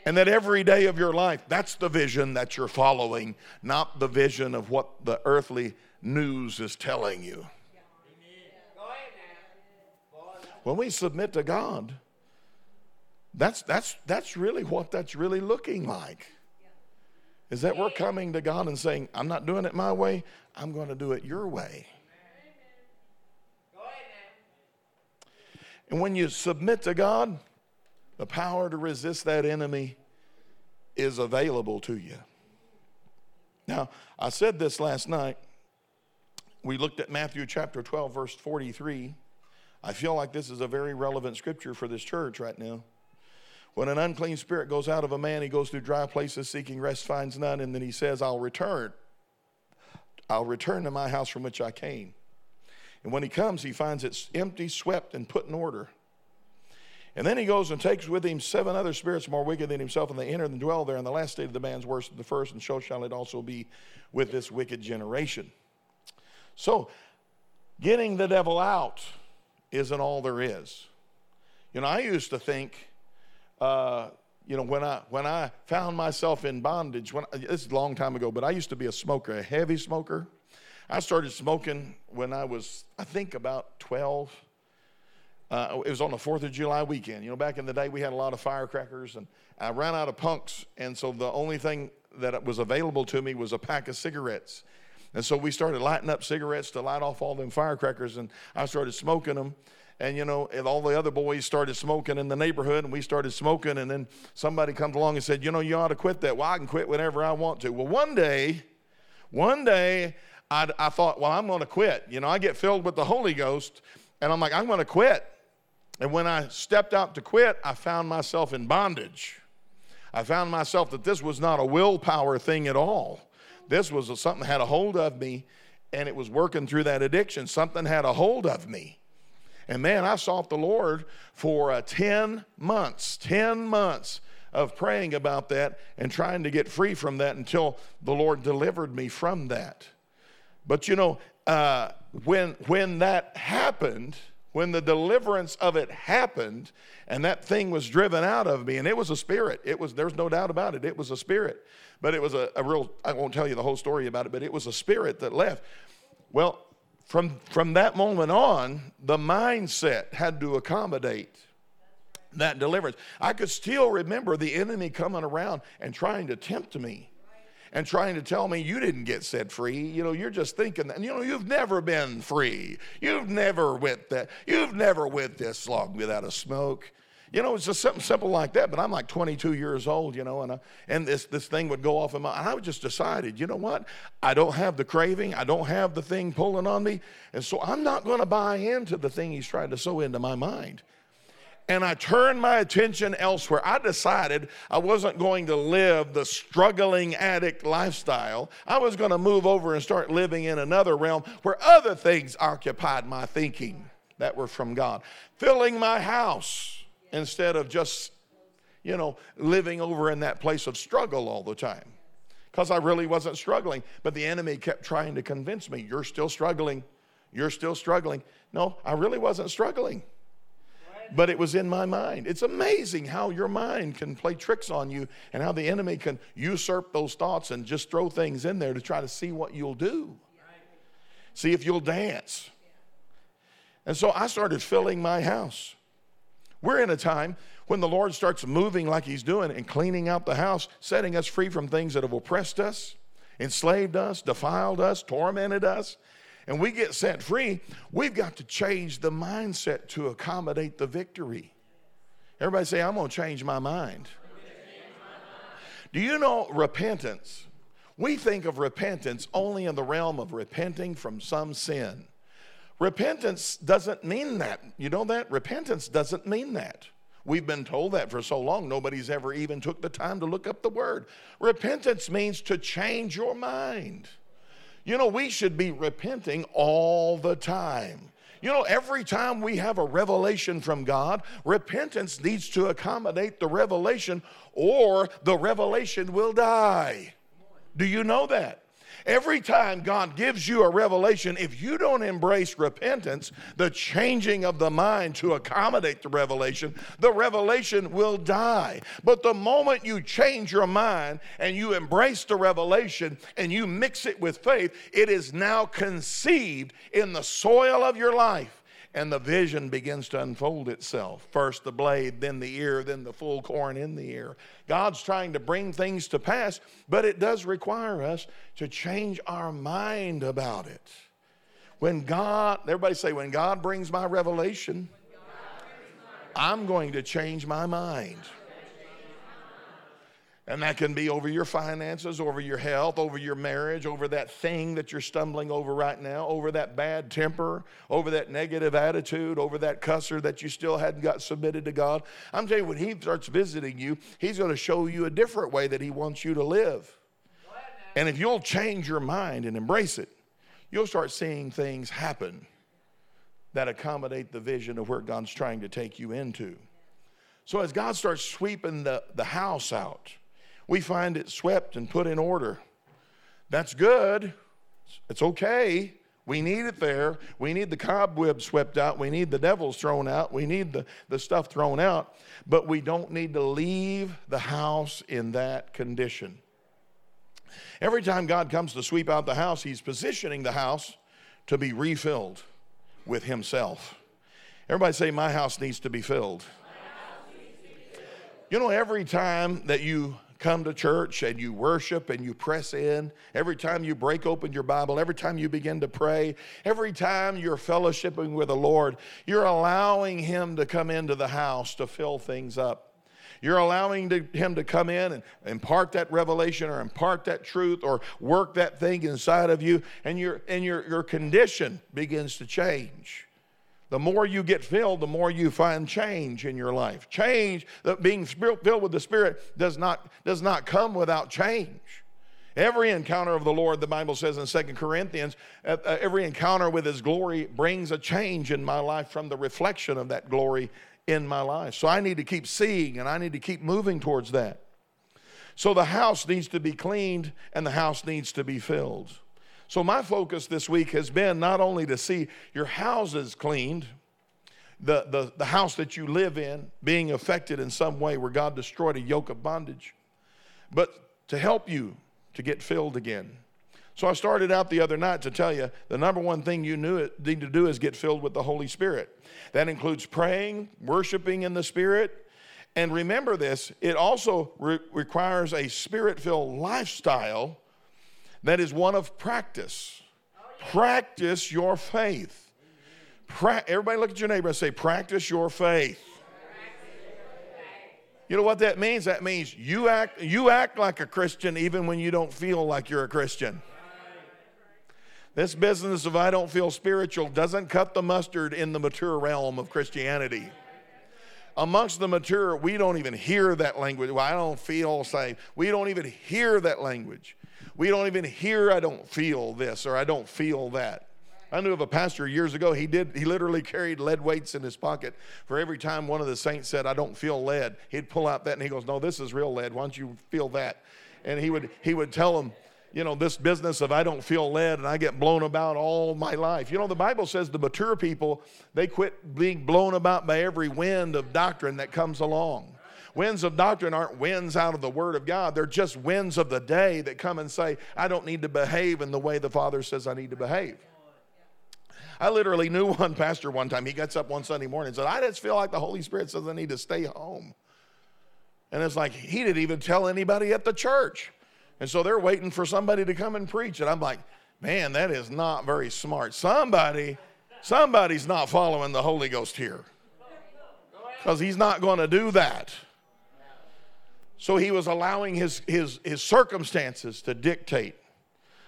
And that every day of your life, that's the vision that you're following, not the vision of what the earthly news is telling you. When we submit to God, that's really what that's really looking like, is that we're coming to God and saying, I'm not doing it my way, I'm going to do it your way. And when you submit to God, the power to resist that enemy is available to you. Now, I said this last night. We looked at Matthew chapter 12, verse 43. I feel like this is a very relevant scripture for this church right now. When an unclean spirit goes out of a man, he goes through dry places seeking rest, finds none, and then he says, I'll return to my house from which I came. And when he comes, he finds it empty, swept, and put in order. And then he goes and takes with him 7 other spirits more wicked than himself, and they enter and dwell there. And the last state of the man's worse than the first, and so shall it also be with this wicked generation. So, getting the devil out isn't all there is. You know, I used to think, when I found myself in bondage, this is a long time ago, but I used to be a smoker, a heavy smoker. I started smoking when I was, I think, about 12. It was on the 4th of July weekend. You know, back in the day, we had a lot of firecrackers, and I ran out of punks, and so the only thing that was available to me was a pack of cigarettes. And so we started lighting up cigarettes to light off all them firecrackers, and I started smoking them. And, you know, and all the other boys started smoking in the neighborhood, and we started smoking, and then somebody comes along and said, you know, you ought to quit that. Well, I can quit whenever I want to. Well, one day, I thought, well, I'm going to quit. You know, I get filled with the Holy Ghost, and I'm like, I'm going to quit. And when I stepped out to quit, I found myself in bondage. I found myself that this was not a willpower thing at all. This was something had a hold of me, and it was working through that addiction. Something had a hold of me. And, man, I sought the Lord for 10 months of praying about that and trying to get free from that until the Lord delivered me from that. But, you know, when that happened, when the deliverance of it happened and that thing was driven out of me, and it was a spirit. There's no doubt about it. It was a spirit. But it was a real, I won't tell you the whole story about it, but it was a spirit that left. Well, from that moment on, the mindset had to accommodate that deliverance. I could still remember the enemy coming around and trying to tempt me and trying to tell me, you didn't get set free. You know, you're just thinking that. You know, you've never been free. You've never went that. You've never went this long without a smoke. You know, it's just something simple like that. But I'm like 22 years old, you know, and this thing would go off in my, and I just decided, you know what? I don't have the craving. I don't have the thing pulling on me. And so I'm not going to buy into the thing he's trying to sow into my mind. And I turned my attention elsewhere. I decided I wasn't going to live the struggling addict lifestyle. I was going to move over and start living in another realm where other things occupied my thinking that were from God. Filling my house instead of just, you know, living over in that place of struggle all the time. Because I really wasn't struggling. But the enemy kept trying to convince me, you're still struggling. You're still struggling. No, I really wasn't struggling. But it was in my mind. It's amazing how your mind can play tricks on you and how the enemy can usurp those thoughts and just throw things in there to try to see what you'll do. See if you'll dance. And so I started filling my house. We're in a time when the Lord starts moving like he's doing and cleaning out the house, setting us free from things that have oppressed us, enslaved us, defiled us, tormented us. And we get set free, we've got to change the mindset to accommodate the victory. Everybody say, I'm going to change my mind. Do you know repentance? We think of repentance only in the realm of repenting from some sin. Repentance doesn't mean that. You know that? Repentance doesn't mean that. We've been told that for so long, nobody's ever even took the time to look up the word. Repentance means to change your mind. You know, we should be repenting all the time. You know, every time we have a revelation from God, repentance needs to accommodate the revelation, or the revelation will die. Do you know that? Every time God gives you a revelation, if you don't embrace repentance, the changing of the mind to accommodate the revelation will die. But the moment you change your mind and you embrace the revelation and you mix it with faith, it is now conceived in the soil of your life. And the vision begins to unfold itself. First the blade, then the ear, then the full corn in the ear. God's trying to bring things to pass, but it does require us to change our mind about it. When God, everybody say, when God brings my revelation, I'm going to change my mind. And that can be over your finances, over your health, over your marriage, over that thing that you're stumbling over right now, over that bad temper, over that negative attitude, over that cusser that you still hadn't got submitted to God. I'm telling you, when he starts visiting you, he's going to show you a different way that he wants you to live. And if you'll change your mind and embrace it, you'll start seeing things happen that accommodate the vision of where God's trying to take you into. So as God starts sweeping the house out, we find it swept and put in order. That's good. It's okay. We need it there. We need the cobwebs swept out. We need the devils thrown out. We need the stuff thrown out. But we don't need to leave the house in that condition. Every time God comes to sweep out the house, he's positioning the house to be refilled with himself. Everybody say, my house needs to be filled. You know, every time that you come to church and you worship and you press in, every time you break open your Bible, every time you begin to pray, every time you're fellowshipping with the Lord, you're allowing Him to come into the house to fill things up. You're allowing Him to come in and impart that revelation or impart that truth or work that thing inside of you, and your condition begins to change. The more you get filled, the more you find change in your life. Change, being filled with the Spirit does not come without change. Every encounter of the Lord, the Bible says in 2 Corinthians, every encounter with His glory brings a change in my life from the reflection of that glory in my life. So I need to keep seeing and I need to keep moving towards that. So the house needs to be cleaned and the house needs to be filled. So my focus this week has been not only to see your houses cleaned, the house that you live in being affected in some way where God destroyed a yoke of bondage, but to help you to get filled again. So I started out the other night to tell you the number one thing you need to do is get filled with the Holy Spirit. That includes praying, worshiping in the Spirit. And remember this, it also requires a Spirit-filled lifestyle that is one of practice. Practice your faith. Everybody look at your neighbor and say, practice your faith. You know what that means? That means you act like a Christian even when you don't feel like you're a Christian. This business of I don't feel spiritual doesn't cut the mustard in the mature realm of Christianity. Amongst the mature, we don't even hear that language. Well, I don't feel saved. We don't even hear that language. We don't even hear I don't feel this or I don't feel that. I knew of a pastor years ago, he literally carried lead weights in his pocket. For every time one of the saints said, I don't feel lead, he'd pull out that and he goes, no, this is real lead. Why don't you feel that? And he would tell them, you know, this business of I don't feel led and I get blown about all my life. You know, the Bible says the mature people, they quit being blown about by every wind of doctrine that comes along. Winds of doctrine aren't winds out of the Word of God. They're just winds of the day that come and say, I don't need to behave in the way the Father says I need to behave. I literally knew one pastor one time. He gets up one Sunday morning and said, I just feel like the Holy Spirit says I need to stay home. And it's like he didn't even tell anybody at the church. And so they're waiting for somebody to come and preach. And I'm like, man, that is not very smart. Somebody's not following the Holy Ghost here because He's not going to do that. So he was allowing his circumstances to dictate.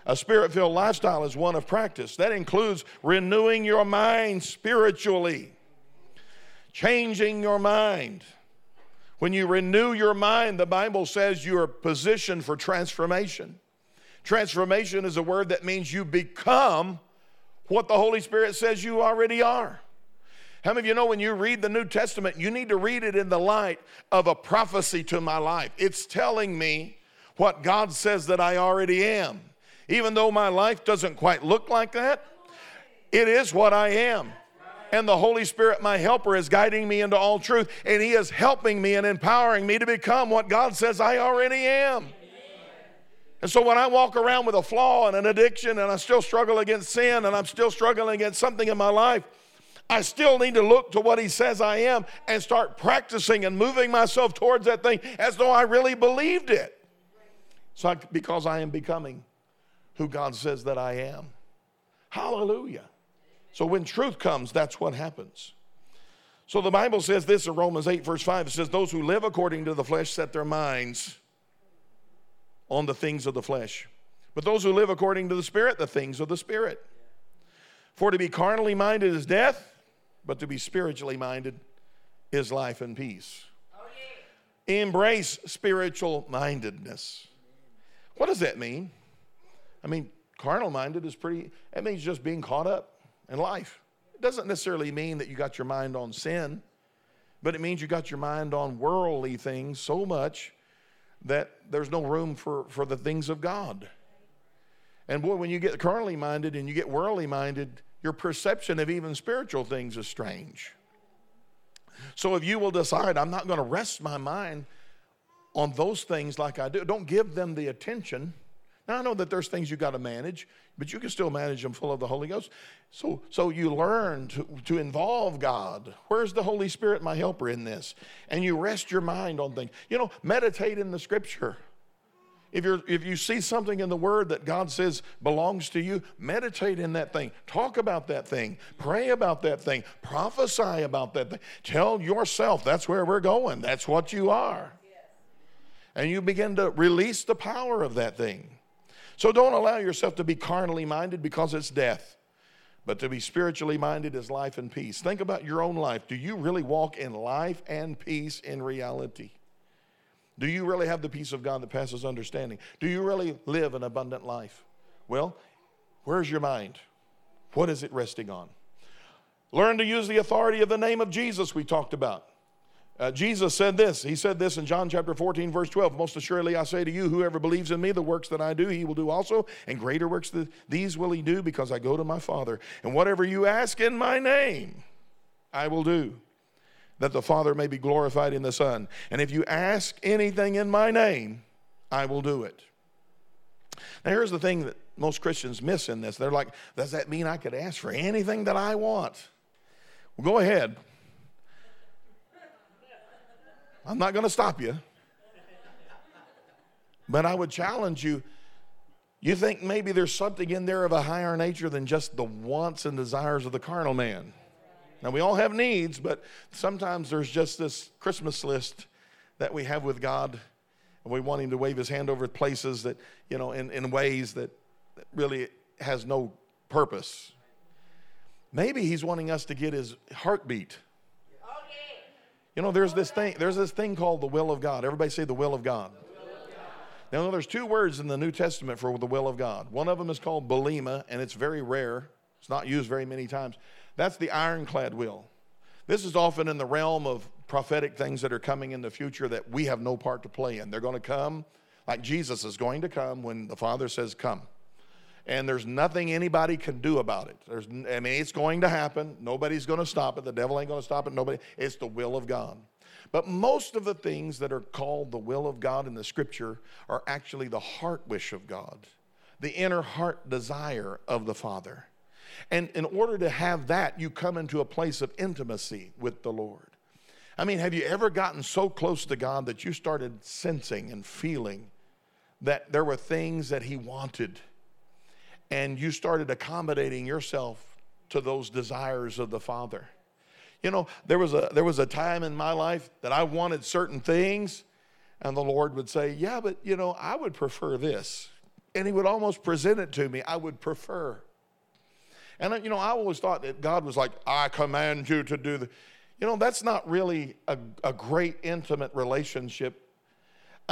A Spirit-filled lifestyle is one of practice. That includes renewing your mind spiritually, changing your mind. When you renew your mind, the Bible says you are positioned for transformation. Transformation is a word that means you become what the Holy Spirit says you already are. How many of you know when you read the New Testament, you need to read it in the light of a prophecy to my life? It's telling me what God says that I already am. Even though my life doesn't quite look like that, it is what I am. And the Holy Spirit, my helper, is guiding me into all truth. And He is helping me and empowering me to become what God says I already am. Amen. And so when I walk around with a flaw and an addiction and I still struggle against sin and I'm still struggling against something in my life, I still need to look to what He says I am and start practicing and moving myself towards that thing as though I really believed it. So because I am becoming who God says that I am. Hallelujah. So when truth comes, that's what happens. So the Bible says this in Romans 8, verse 5. It says, those who live according to the flesh set their minds on the things of the flesh. But those who live according to the Spirit, the things of the Spirit. For to be carnally minded is death, but to be spiritually minded is life and peace. Embrace spiritual mindedness. What does that mean? I mean, carnal minded is it means just being caught up in life. It doesn't necessarily mean that you got your mind on sin, but it means you got your mind on worldly things so much that there's no room for the things of God. And boy, when you get carnally minded and you get worldly minded, your perception of even spiritual things is strange. So if you will decide, I'm not going to rest my mind on those things like I do, don't give them the attention. Now, I know that there's things you got to manage, but you can still manage them full of the Holy Ghost. So you learn to involve God. Where's the Holy Spirit, my helper, in this? And you rest your mind on things. You know, meditate in the Scripture. If you see something in the Word that God says belongs to you, meditate in that thing. Talk about that thing. Pray about that thing. Prophesy about that thing. Tell yourself that's where we're going. That's what you are. And you begin to release the power of that thing. So don't allow yourself to be carnally minded, because it's death. But to be spiritually minded is life and peace. Think about your own life. Do you really walk in life and peace in reality? Do you really have the peace of God that passes understanding? Do you really live an abundant life? Well, where's your mind? What is it resting on? Learn to use the authority of the name of Jesus we talked about. Jesus said this. He said this in John chapter 14, verse 12. Most assuredly, I say to you, whoever believes in me, the works that I do, he will do also. And greater works than these will he do, because I go to my Father. And whatever you ask in my name, I will do, that the Father may be glorified in the Son. And if you ask anything in my name, I will do it. Now, here's the thing that most Christians miss in this. They're like, does that mean I could ask for anything that I want? Well, go ahead. I'm not going to stop you. But I would challenge you. You think maybe there's something in there of a higher nature than just the wants and desires of the carnal man. Now, we all have needs, but sometimes there's just this Christmas list that we have with God, and we want him to wave his hand over places that, you know, in ways that really has no purpose. Maybe he's wanting us to get his heartbeat. You know, there's this thing called the will of God. Everybody say the will of God. The will of God. Now, there's two words in the New Testament for the will of God. One of them is called belema, and it's very rare. It's not used very many times. That's the ironclad will. This is often in the realm of prophetic things that are coming in the future that we have no part to play in. They're going to come, like Jesus is going to come when the Father says come. And there's nothing anybody can do about it. It's going to happen. Nobody's going to stop it. The devil ain't going to stop it. Nobody. It's the will of God. But most of the things that are called the will of God in the Scripture are actually the heart wish of God, the inner heart desire of the Father. And in order to have that, you come into a place of intimacy with the Lord. I mean, have you ever gotten so close to God that you started sensing and feeling that there were things that he wanted? And you started accommodating yourself to those desires of the Father. You know, there was a time in my life that I wanted certain things, and the Lord would say, yeah, but, you know, I would prefer this. And he would almost present it to me. I would prefer. And, you know, I always thought that God was like, I command you to do this. You know, that's not really a great intimate relationship.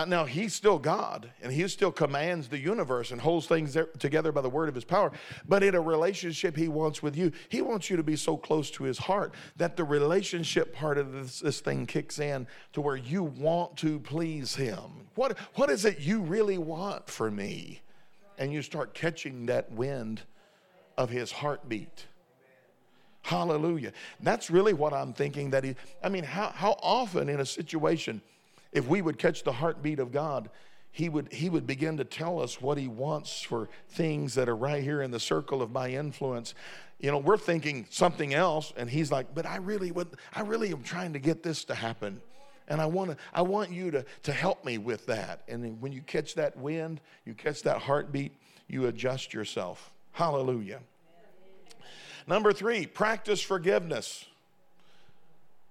Now, he's still God, and he still commands the universe and holds things together by the word of his power. But in a relationship he wants with you, he wants you to be so close to his heart that the relationship part of this thing kicks in to where you want to please him. What is it you really want for me? And you start catching that wind of his heartbeat. Hallelujah. That's really what I'm thinking that how often in a situation, if we would catch the heartbeat of God, he would begin to tell us what he wants for things that are right here in the circle of my influence. You know, we're thinking something else, and he's like, but I really am trying to get this to happen. And I want you to help me with that. And then when you catch that wind, you catch that heartbeat, you adjust yourself. Hallelujah. Number 3, practice forgiveness.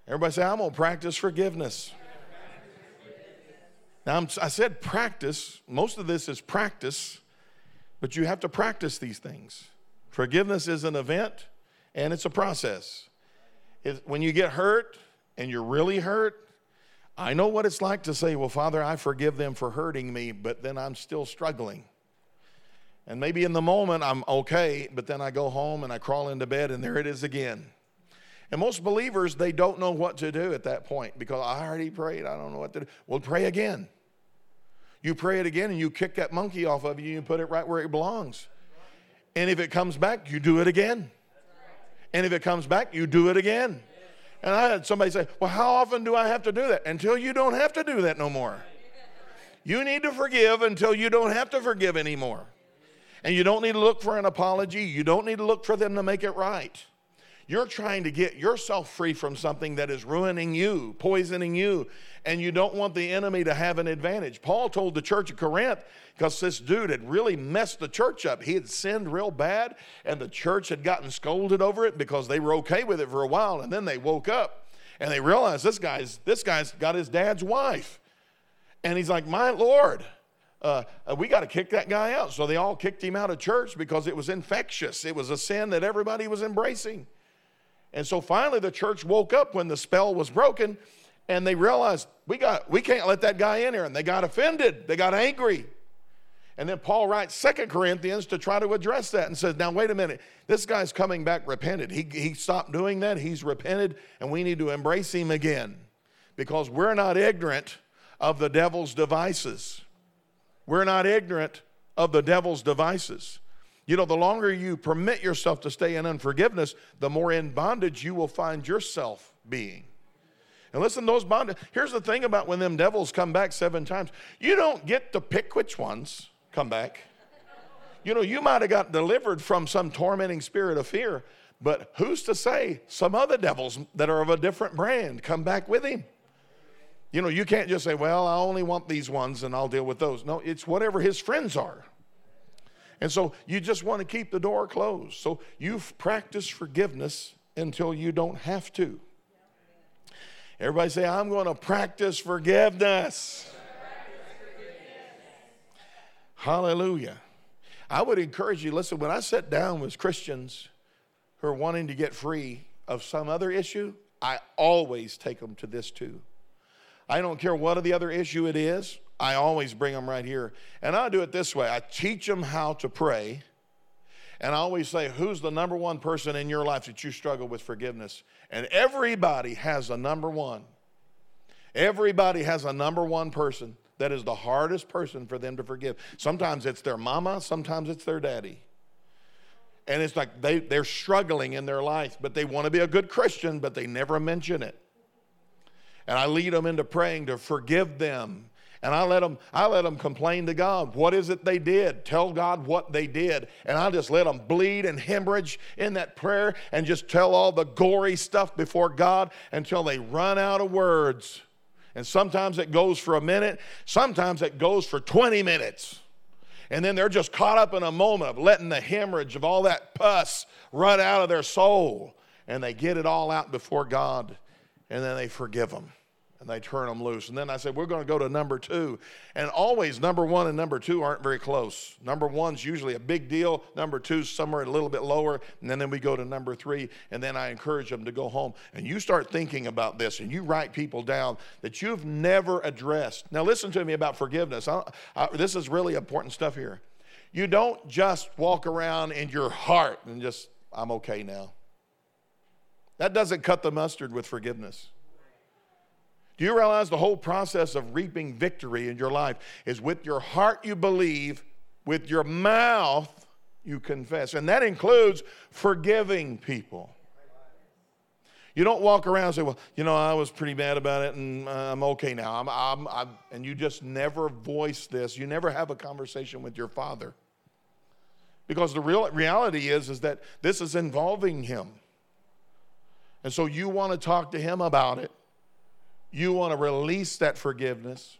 Everybody say, I'm going to practice forgiveness. Now, I said practice. Most of this is practice, but you have to practice these things. Forgiveness is an event, and it's a process. When you get hurt and you're really hurt, I know what it's like to say, well, Father, I forgive them for hurting me, but then I'm still struggling. And maybe in the moment I'm okay, but then I go home and I crawl into bed, and there it is again. And most believers, they don't know what to do at that point because I already prayed. I don't know what to do. Well, pray again. You pray it again, and you kick that monkey off of you, and you put it right where it belongs. And if it comes back, you do it again. And if it comes back, you do it again. And I had somebody say, well, how often do I have to do that? Until you don't have to do that no more. You need to forgive until you don't have to forgive anymore. And you don't need to look for an apology. You don't need to look for them to make it right. You're trying to get yourself free from something that is ruining you, poisoning you, and you don't want the enemy to have an advantage. Paul told the church of Corinth, because this dude had really messed the church up. He had sinned real bad, and the church had gotten scolded over it because they were okay with it for a while, and then they woke up, and they realized this guy's got his dad's wife. And he's like, my Lord, we got to kick that guy out. So they all kicked him out of church because it was infectious. It was a sin that everybody was embracing. And so finally the church woke up when the spell was broken, and they realized we can't let that guy in here. And they got offended. They got angry. And then Paul writes 2 Corinthians to try to address that and says, now wait a minute. This guy's coming back repented. He stopped doing that. He's repented, and we need to embrace him again because we're not ignorant of the devil's devices. We're not ignorant of the devil's devices. You know, the longer you permit yourself to stay in unforgiveness, the more in bondage you will find yourself being. And listen, those bondage, here's the thing about when them devils come back 7 times. You don't get to pick which ones come back. You know, you might have got delivered from some tormenting spirit of fear, but who's to say some other devils that are of a different brand come back with him? You know, you can't just say, well, I only want these ones and I'll deal with those. No, it's whatever his friends are. And so you just want to keep the door closed. So you've practiced forgiveness until you don't have to. Everybody say, I'm going to practice forgiveness. Hallelujah. I would encourage you, listen, when I sit down with Christians who are wanting to get free of some other issue, I always take them to this too. I don't care what the other issue it is. I always bring them right here. And I do it this way. I teach them how to pray. And I always say, who's the number one person in your life that you struggle with forgiveness? And everybody has a number one. Everybody has a number one person that is the hardest person for them to forgive. Sometimes it's their mama. Sometimes it's their daddy. And it's like they're struggling in their life, but they want to be a good Christian, but they never mention it. And I lead them into praying to forgive them. And I let them complain to God. What is it they did? Tell God what they did. And I just let them bleed and hemorrhage in that prayer and just tell all the gory stuff before God until they run out of words. And sometimes it goes for a minute. Sometimes it goes for 20 minutes. And then they're just caught up in a moment of letting the hemorrhage of all that pus run out of their soul. And they get it all out before God. And then they forgive them. And they turn them loose. And then I said, we're going to go to number 2. And always number 1 and number 2 aren't very close. Number 1's usually a big deal. Number 2's somewhere a little bit lower. And then we go to number 3. And then I encourage them to go home. And you start thinking about this. And you write people down that you've never addressed. Now listen to me about forgiveness. This is really important stuff here. You don't just walk around in your heart and just, I'm okay now. That doesn't cut the mustard with forgiveness. Do you realize the whole process of reaping victory in your life is with your heart you believe, with your mouth you confess. And that includes forgiving people. You don't walk around and say, well, you know, I was pretty bad about it and I'm okay now. And you just never voice this. You never have a conversation with your father. Because the real reality is that this is involving him. And so you want to talk to him about it. You want to release that forgiveness.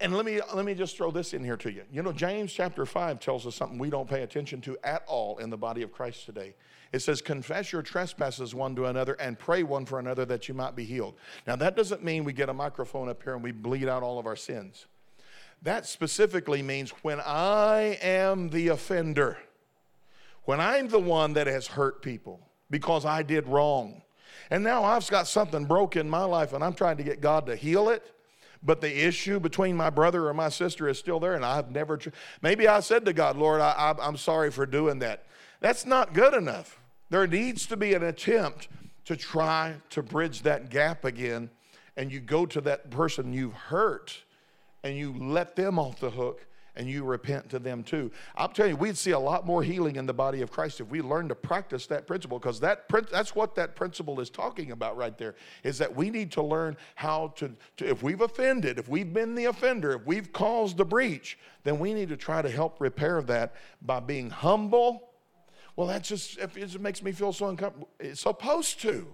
And let me just throw this in here to you. You know, James chapter 5 tells us something we don't pay attention to at all in the body of Christ today. It says, confess your trespasses one to another and pray one for another that you might be healed. Now, that doesn't mean we get a microphone up here and we bleed out all of our sins. That specifically means when I am the offender, when I'm the one that has hurt people because I did wrong. And now I've got something broken in my life, and I'm trying to get God to heal it, but the issue between my brother or my sister is still there, and I've never... Maybe I said to God, Lord, I'm sorry for doing that. That's not good enough. There needs to be an attempt to try to bridge that gap again, and you go to that person you've hurt, and you let them off the hook, and you repent to them too. I'm telling you, we'd see a lot more healing in the body of Christ if we learned to practice that principle, because that's what that principle is talking about right there, is that we need to learn how to if we've offended, if we've been the offender, if we've caused the breach, then we need to try to help repair that by being humble. Well, that's just, it just makes me feel so uncomfortable. It's supposed to.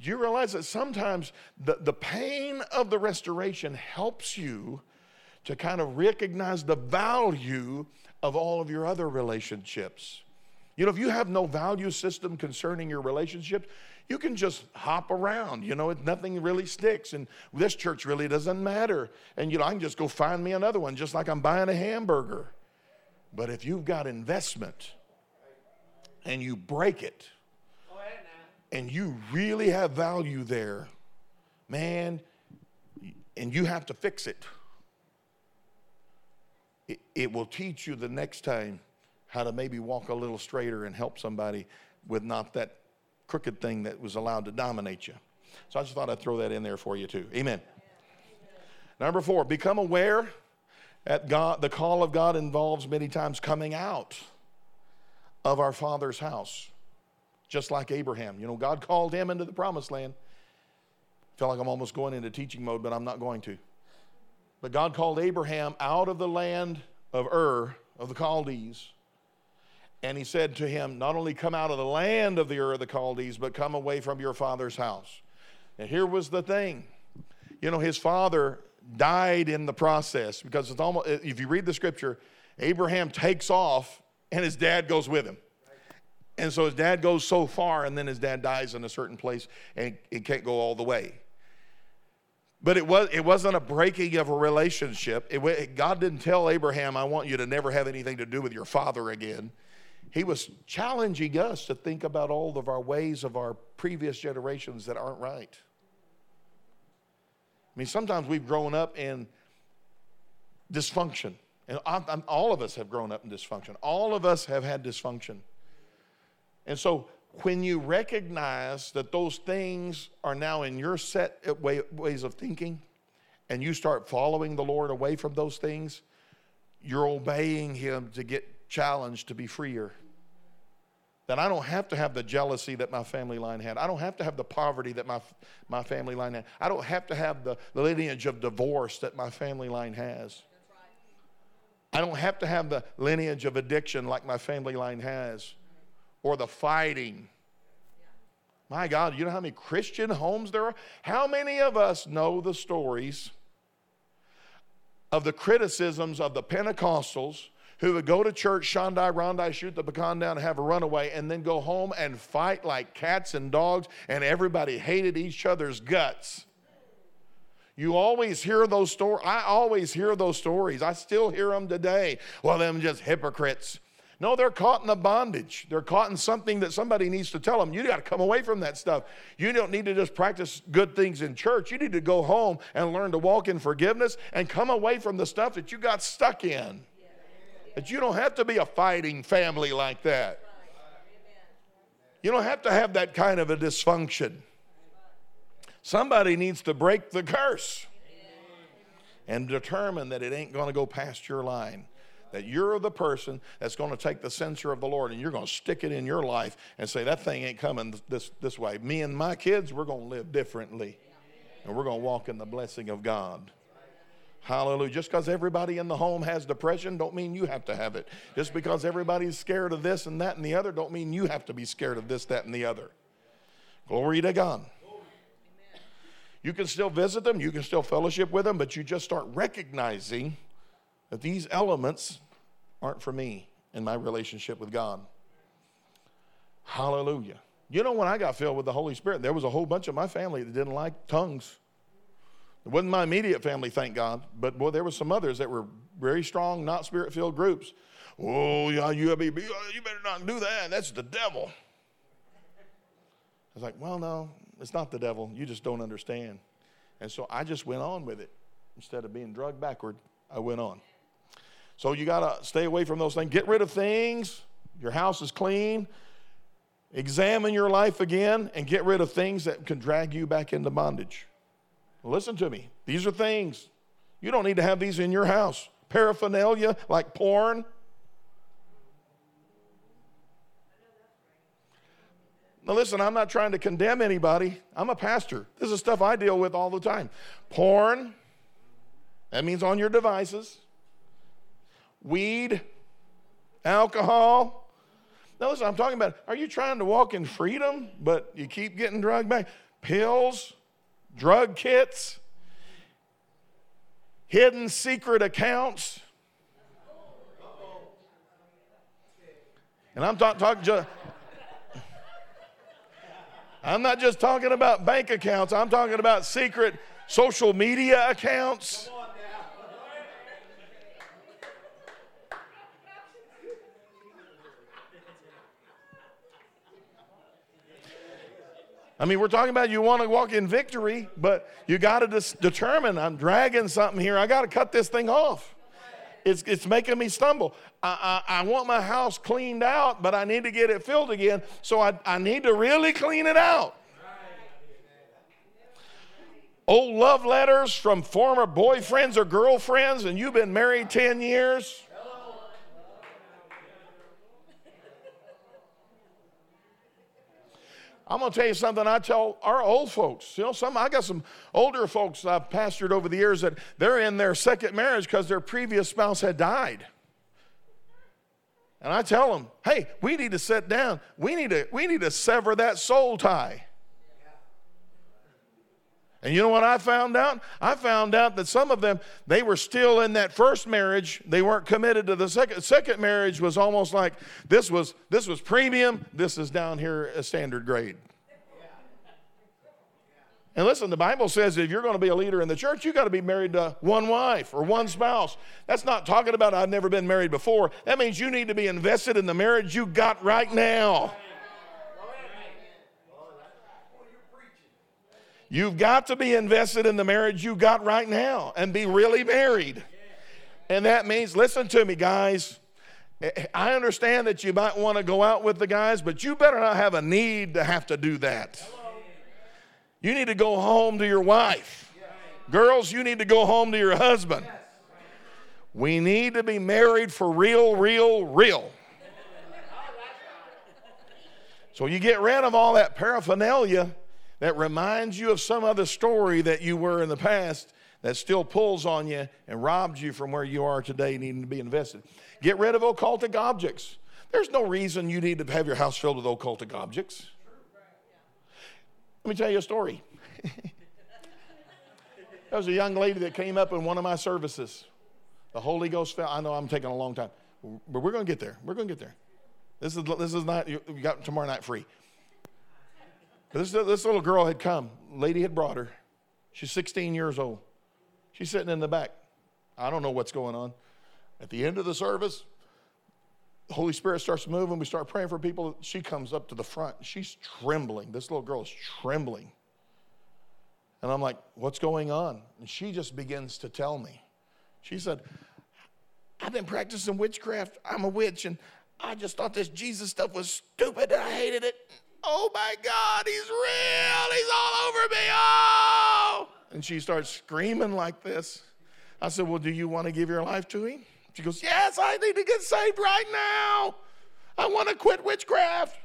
Do you realize that sometimes the pain of the restoration helps you to kind of recognize the value of all of your other relationships? You know, if you have no value system concerning your relationships, you can just hop around. You know, nothing really sticks, and this church really doesn't matter. And, you know, I can just go find me another one, just like I'm buying a hamburger. But if you've got investment and you break it, and you really have value there, man, and you have to fix it, it will teach you the next time how to maybe walk a little straighter and help somebody with not that crooked thing that was allowed to dominate you. So I just thought I'd throw that in there for you too. Amen. Number 4, become aware that God, the call of God involves many times coming out of our Father's house. Just like Abraham. You know, God called him into the promised land. I feel like I'm almost going into teaching mode, but I'm not going to. But God called Abraham out of the land of Ur, of the Chaldees. And he said to him, not only come out of the land of the Ur of the Chaldees, but come away from your father's house. And here was the thing. You know, his father died in the process, because it's almost, if you read the scripture, Abraham takes off and his dad goes with him. And so his dad goes so far, and then his dad dies in a certain place, and it can't go all the way. But it wasn't a breaking of a relationship. God didn't tell Abraham, I want you to never have anything to do with your father again. He was challenging us to think about all of our ways of our previous generations that aren't right. I mean, sometimes we've grown up in dysfunction. And all of us have grown up in dysfunction. All of us have had dysfunction. And so when you recognize that those things are now in your set ways of thinking, and you start following the Lord away from those things, you're obeying him to get challenged to be freer. That I don't have to have the jealousy that my family line had. I don't have to have the poverty that my family line had. I don't have to have the lineage of divorce that my family line has. I don't have to have the lineage of addiction like my family line has. Or the fighting. My God, you know how many Christian homes there are? How many of us know the stories of the criticisms of the Pentecostals who would go to church, Shondai, Rondai, shoot the pecan down, and have a runaway, and then go home and fight like cats and dogs, and everybody hated each other's guts? You always hear those stories. I always hear those stories. I still hear them today. Well, them just hypocrites. No, they're caught in a bondage. They're caught in something that somebody needs to tell them. You got to come away from that stuff. You don't need to just practice good things in church. You need to go home and learn to walk in forgiveness and come away from the stuff that you got stuck in. That you don't have to be a fighting family like that. You don't have to have that kind of a dysfunction. Somebody needs to break the curse and determine that it ain't going to go past your line. That you're the person that's going to take the censor of the Lord, and you're going to stick it in your life and say, that thing ain't coming this way. Me and my kids, we're going to live differently. And we're going to walk in the blessing of God. Hallelujah. Just because everybody in the home has depression don't mean you have to have it. Just because everybody's scared of this and that and the other don't mean you have to be scared of this, that, and the other. Glory to God. You can still visit them. You can still fellowship with them, but you just start recognizing that these elements aren't for me in my relationship with God. Hallelujah. You know, when I got filled with the Holy Spirit, there was a whole bunch of my family that didn't like tongues. It wasn't my immediate family, thank God, but boy, there were some others that were very strong, not spirit-filled groups. Oh, yeah, you better not do that. That's the devil. I was like, well, no, it's not the devil. You just don't understand. And so I just went on with it. Instead of being drugged backward, I went on. So you got to stay away from those things. Get rid of things. Your house is clean. Examine your life again and get rid of things that can drag you back into bondage. Listen to me. These are things. You don't need to have these in your house. paraphernalia like porn. Now listen, I'm not trying to condemn anybody. I'm a pastor. This is stuff I deal with all the time. Porn, that means on your devices. Weed, alcohol. Now listen, I'm talking about, are you trying to walk in freedom, but you keep getting drugged back? Pills, drug kits, hidden secret accounts. And I'm talking just... I'm not just talking about bank accounts. I'm talking about secret social media accounts. I mean, we're talking about you want to walk in victory, but you got to determine, I'm dragging something here. I got to cut this thing off. It's making me stumble. I want my house cleaned out, but I need to get it filled again, so I need to really clean it out. Old love letters from former boyfriends or girlfriends, and you've been married 10 years. I'm going to tell you something I tell our old folks. You know, I got some older folks I've pastored over the years that they're in their second marriage because their previous spouse had died. And I tell them, hey, we need to sit down. We need to sever that soul tie. And you know what I found out? I found out that some of them, they were still in that first marriage. They weren't committed to the second. Second marriage was almost like this was premium. This is down here a standard grade. And listen, the Bible says if you're going to be a leader in the church, you've got to be married to one wife or one spouse. That's not talking about I've never been married before. That means you need to be invested in the marriage you got right now. You've got to be invested in the marriage you got right now and be really married. And that means, listen to me, guys. I understand that you might want to go out with the guys, but you better not have a need to have to do that. You need to go home to your wife. Girls, you need to go home to your husband. We need to be married for real, real, real. So you get rid of all that paraphernalia that reminds you of some other story that you were in the past that still pulls on you and robs you from where you are today needing to be invested. Get rid of occultic objects. There's no reason you need to have your house filled with occultic objects. Let me tell you a story. There was a young lady that came up in one of my services. The Holy Ghost fell. I know I'm taking a long time, but we're going to get there. We're going to get there. This is not, you got tomorrow night free. This little girl had come. Lady had brought her. She's 16 years old. She's sitting in the back. I don't know what's going on. At the end of the service, the Holy Spirit starts moving. We start praying for people. She comes up to the front. She's trembling. This little girl is trembling. And I'm like, what's going on? And she just begins to tell me. She said, I've been practicing witchcraft. I'm a witch, and I just thought this Jesus stuff was stupid, and I hated it. Oh, my God, he's real. He's all over me. Oh! And she starts screaming like this. I said, well, do you want to give your life to him? She goes, yes, I need to get saved right now. I want to quit witchcraft.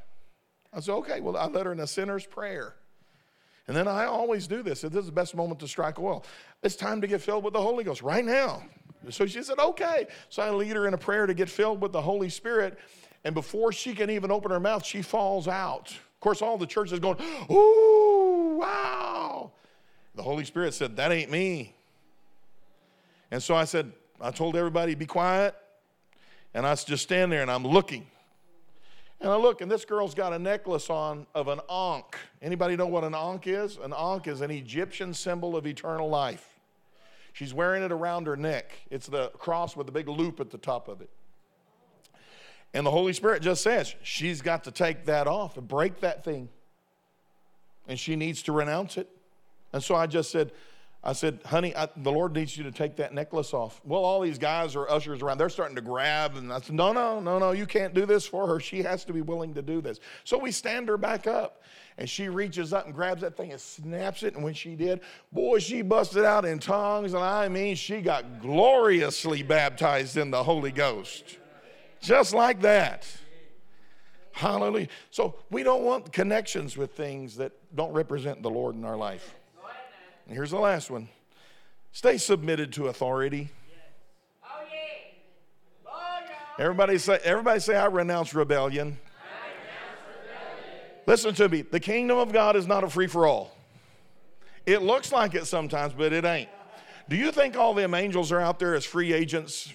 I said, okay, well, I led her in a sinner's prayer. And then I always do this. This is the best moment to strike oil. It's time to get filled with the Holy Ghost right now. So she said, okay. So I lead her in a prayer to get filled with the Holy Spirit. And before she can even open her mouth, she falls out. Of course, all the church is going, ooh, wow. The Holy Spirit said, that ain't me. And so I told everybody, be quiet. And I just stand there, and I'm looking. And I look, and this girl's got a necklace on of an ankh. Anybody know what an ankh is? An ankh is an Egyptian symbol of eternal life. She's wearing it around her neck. It's the cross with a big loop at the top of it. And the Holy Spirit just says, she's got to take that off and break that thing. And she needs to renounce it. And so I just said, I said, honey, the Lord needs you to take that necklace off. Well, all these guys are ushers around. They're starting to grab. And I said, no, you can't do this for her. She has to be willing to do this. So we stand her back up. And she reaches up and grabs that thing and snaps it. And when she did, boy, she busted out in tongues. And I mean, she got gloriously baptized in the Holy Ghost. Just like that. Hallelujah. So we don't want connections with things that don't represent the Lord in our life. And here's the last one. Stay submitted to authority. Everybody say, I renounce rebellion. Listen to me. The kingdom of God is not a free-for-all. It looks like it sometimes, but it ain't. Do you think all them angels are out there as free agents?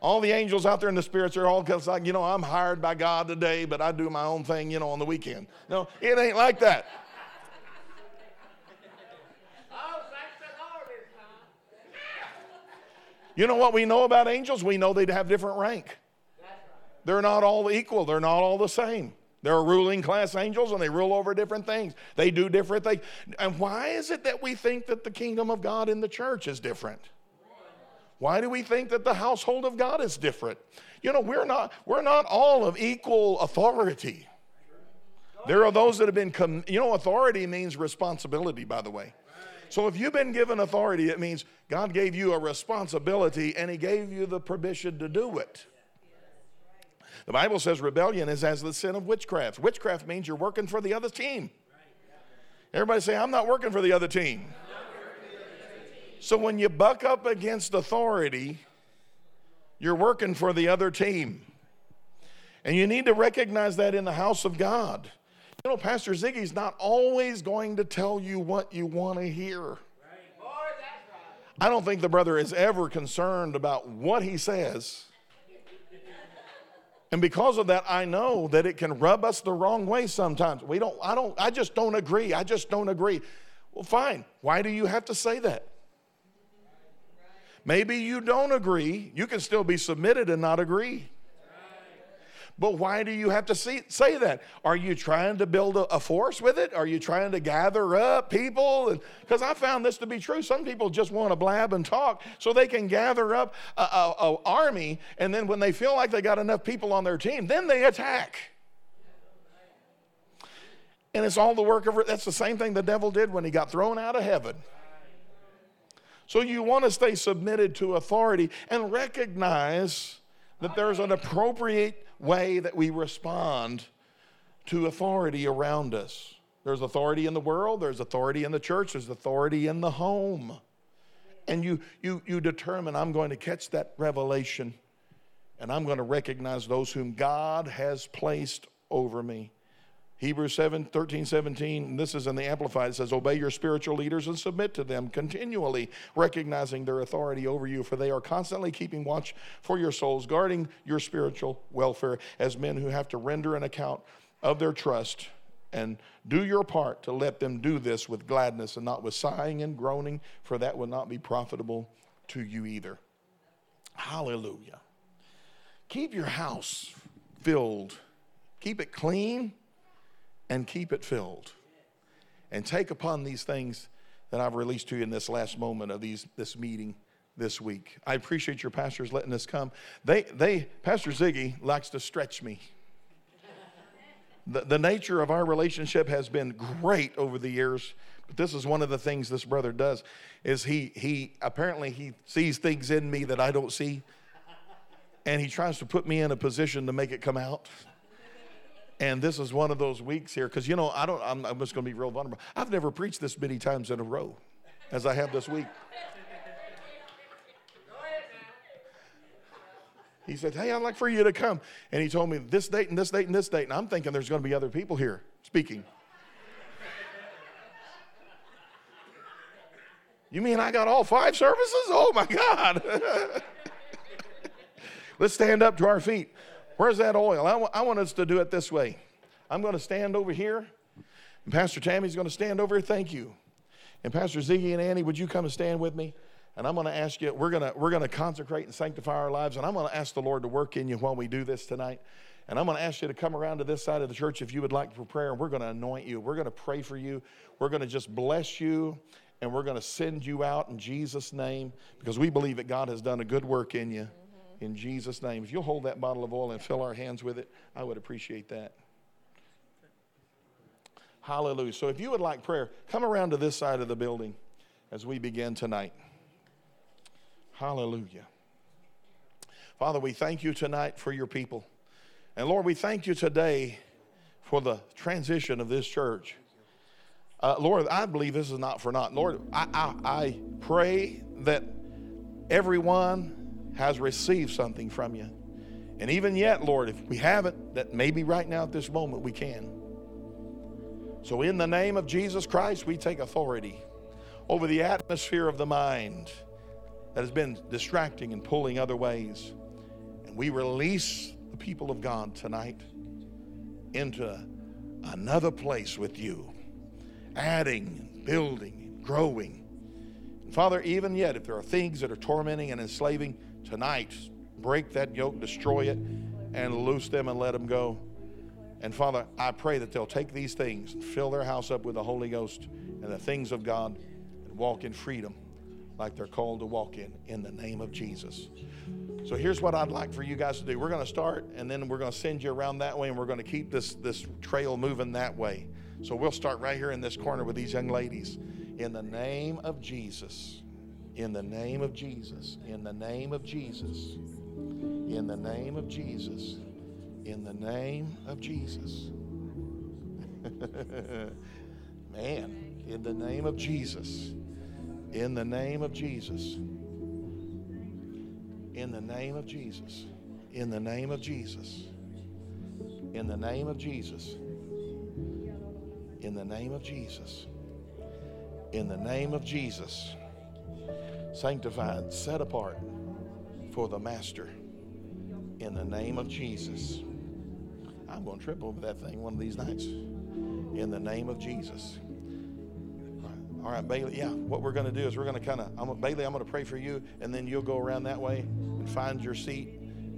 All the angels out there in the spirits are all like, I'm hired by God today, but I do my own thing, on the weekend. No, it ain't like that. You know what we know about angels? We know they have different rank. They're not all equal. They're not all the same. They're ruling class angels, and they rule over different things. They do different things. And why is it that we think that the kingdom of God in the church is different? Why do we think that the household of God is different? We're not all of equal authority. There are those that have been, authority means responsibility, by the way. So if you've been given authority, it means God gave you a responsibility and he gave you the permission to do it. The Bible says rebellion is as the sin of witchcraft. Witchcraft means you're working for the other team. Everybody say, I'm not working for the other team. So when you buck up against authority, you're working for the other team. And you need to recognize that in the house of God. Pastor Ziggy's not always going to tell you what you want to hear. I don't think the brother is ever concerned about what he says. And because of that, I know that it can rub us the wrong way sometimes. I just don't agree. Well, fine. Why do you have to say that? Maybe you don't agree. You can still be submitted and not agree. But why do you have to say that? Are you trying to build a force with it? Are you trying to gather up people? Because I found this to be true. Some people just want to blab and talk so they can gather up an army, and then when they feel like they got enough people on their team, then they attack. And it's all the work of, that's the same thing the devil did when he got thrown out of heaven. So you want to stay submitted to authority and recognize that there's an appropriate way that we respond to authority around us. There's authority in the world, there's authority in the church, there's authority in the home. And you determine, I'm going to catch that revelation and I'm going to recognize those whom God has placed over me. Hebrews 13:17, this is in the Amplified, it says, obey your spiritual leaders and submit to them continually, recognizing their authority over you, for they are constantly keeping watch for your souls, guarding your spiritual welfare as men who have to render an account of their trust, and do your part to let them do this with gladness and not with sighing and groaning, for that would not be profitable to you either. Hallelujah. Keep your house filled. Keep it clean. And keep it filled. And take upon these things that I've released to you in this last moment of this meeting this week. I appreciate your pastors letting us come. Pastor Ziggy likes to stretch me. The nature of our relationship has been great over the years. But this is one of the things this brother does. Is he apparently sees things in me that I don't see. And he tries to put me in a position to make it come out. And this is one of those weeks here, because, I'm just going to be real vulnerable. I've never preached this many times in a row as I have this week. He said, hey, I'd like for you to come. And he told me this date and this date and this date. And I'm thinking there's going to be other people here speaking. You mean I got all 5 services? Oh, my God. Let's stand up to our feet. Where's that oil? I want us to do it this way. I'm going to stand over here, and Pastor Tammy's going to stand over here. Thank you. And Pastor Ziggy and Annie, would you come and stand with me? And I'm going to ask you, we're going to consecrate and sanctify our lives, and I'm going to ask the Lord to work in you while we do this tonight. And I'm going to ask you to come around to this side of the church if you would like for prayer, and we're going to anoint you. We're going to pray for you. We're going to just bless you and we're going to send you out in Jesus' name, because we believe that God has done a good work in you. Mm-hmm. In Jesus' name. If you'll hold that bottle of oil and fill our hands with it, I would appreciate that. Hallelujah. So if you would like prayer, come around to this side of the building as we begin tonight. Hallelujah. Father, we thank you tonight for your people. And Lord, we thank you today for the transition of this church. Lord, I believe this is not for naught. Lord, I pray that everyone has received something from you. And even yet, Lord, if we haven't, that maybe right now at this moment we can. So in the name of Jesus Christ, we take authority over the atmosphere of the mind that has been distracting and pulling other ways. And we release the people of God tonight into another place with you, adding, building, growing. And Father, even yet, if there are things that are tormenting and enslaving tonight, break that yoke, destroy it, and loose them and let them go. And Father, I pray that they'll take these things and fill their house up with the Holy Ghost and the things of God and walk in freedom like they're called to walk in the name of Jesus. So here's what I'd like for you guys to do. We're going to start, and then we're going to send you around that way, and we're going to keep this trail moving that way. So we'll start right here in this corner with these young ladies. In the name of Jesus. In the name of Jesus. In the name of Jesus. In the name of Jesus. In the name of Jesus. Man, in the name of Jesus. In the name of Jesus. In the name of Jesus. In the name of Jesus. In the name of Jesus. In the name of Jesus. In the name of Jesus. Sanctified, set apart for the Master. In the name of Jesus. I'm going to trip over that thing one of these nights. In the name of Jesus. All right, Bailey. Yeah, what we're going to do is we're going to Bailey, I'm going to pray for you, and then you'll go around that way and find your seat.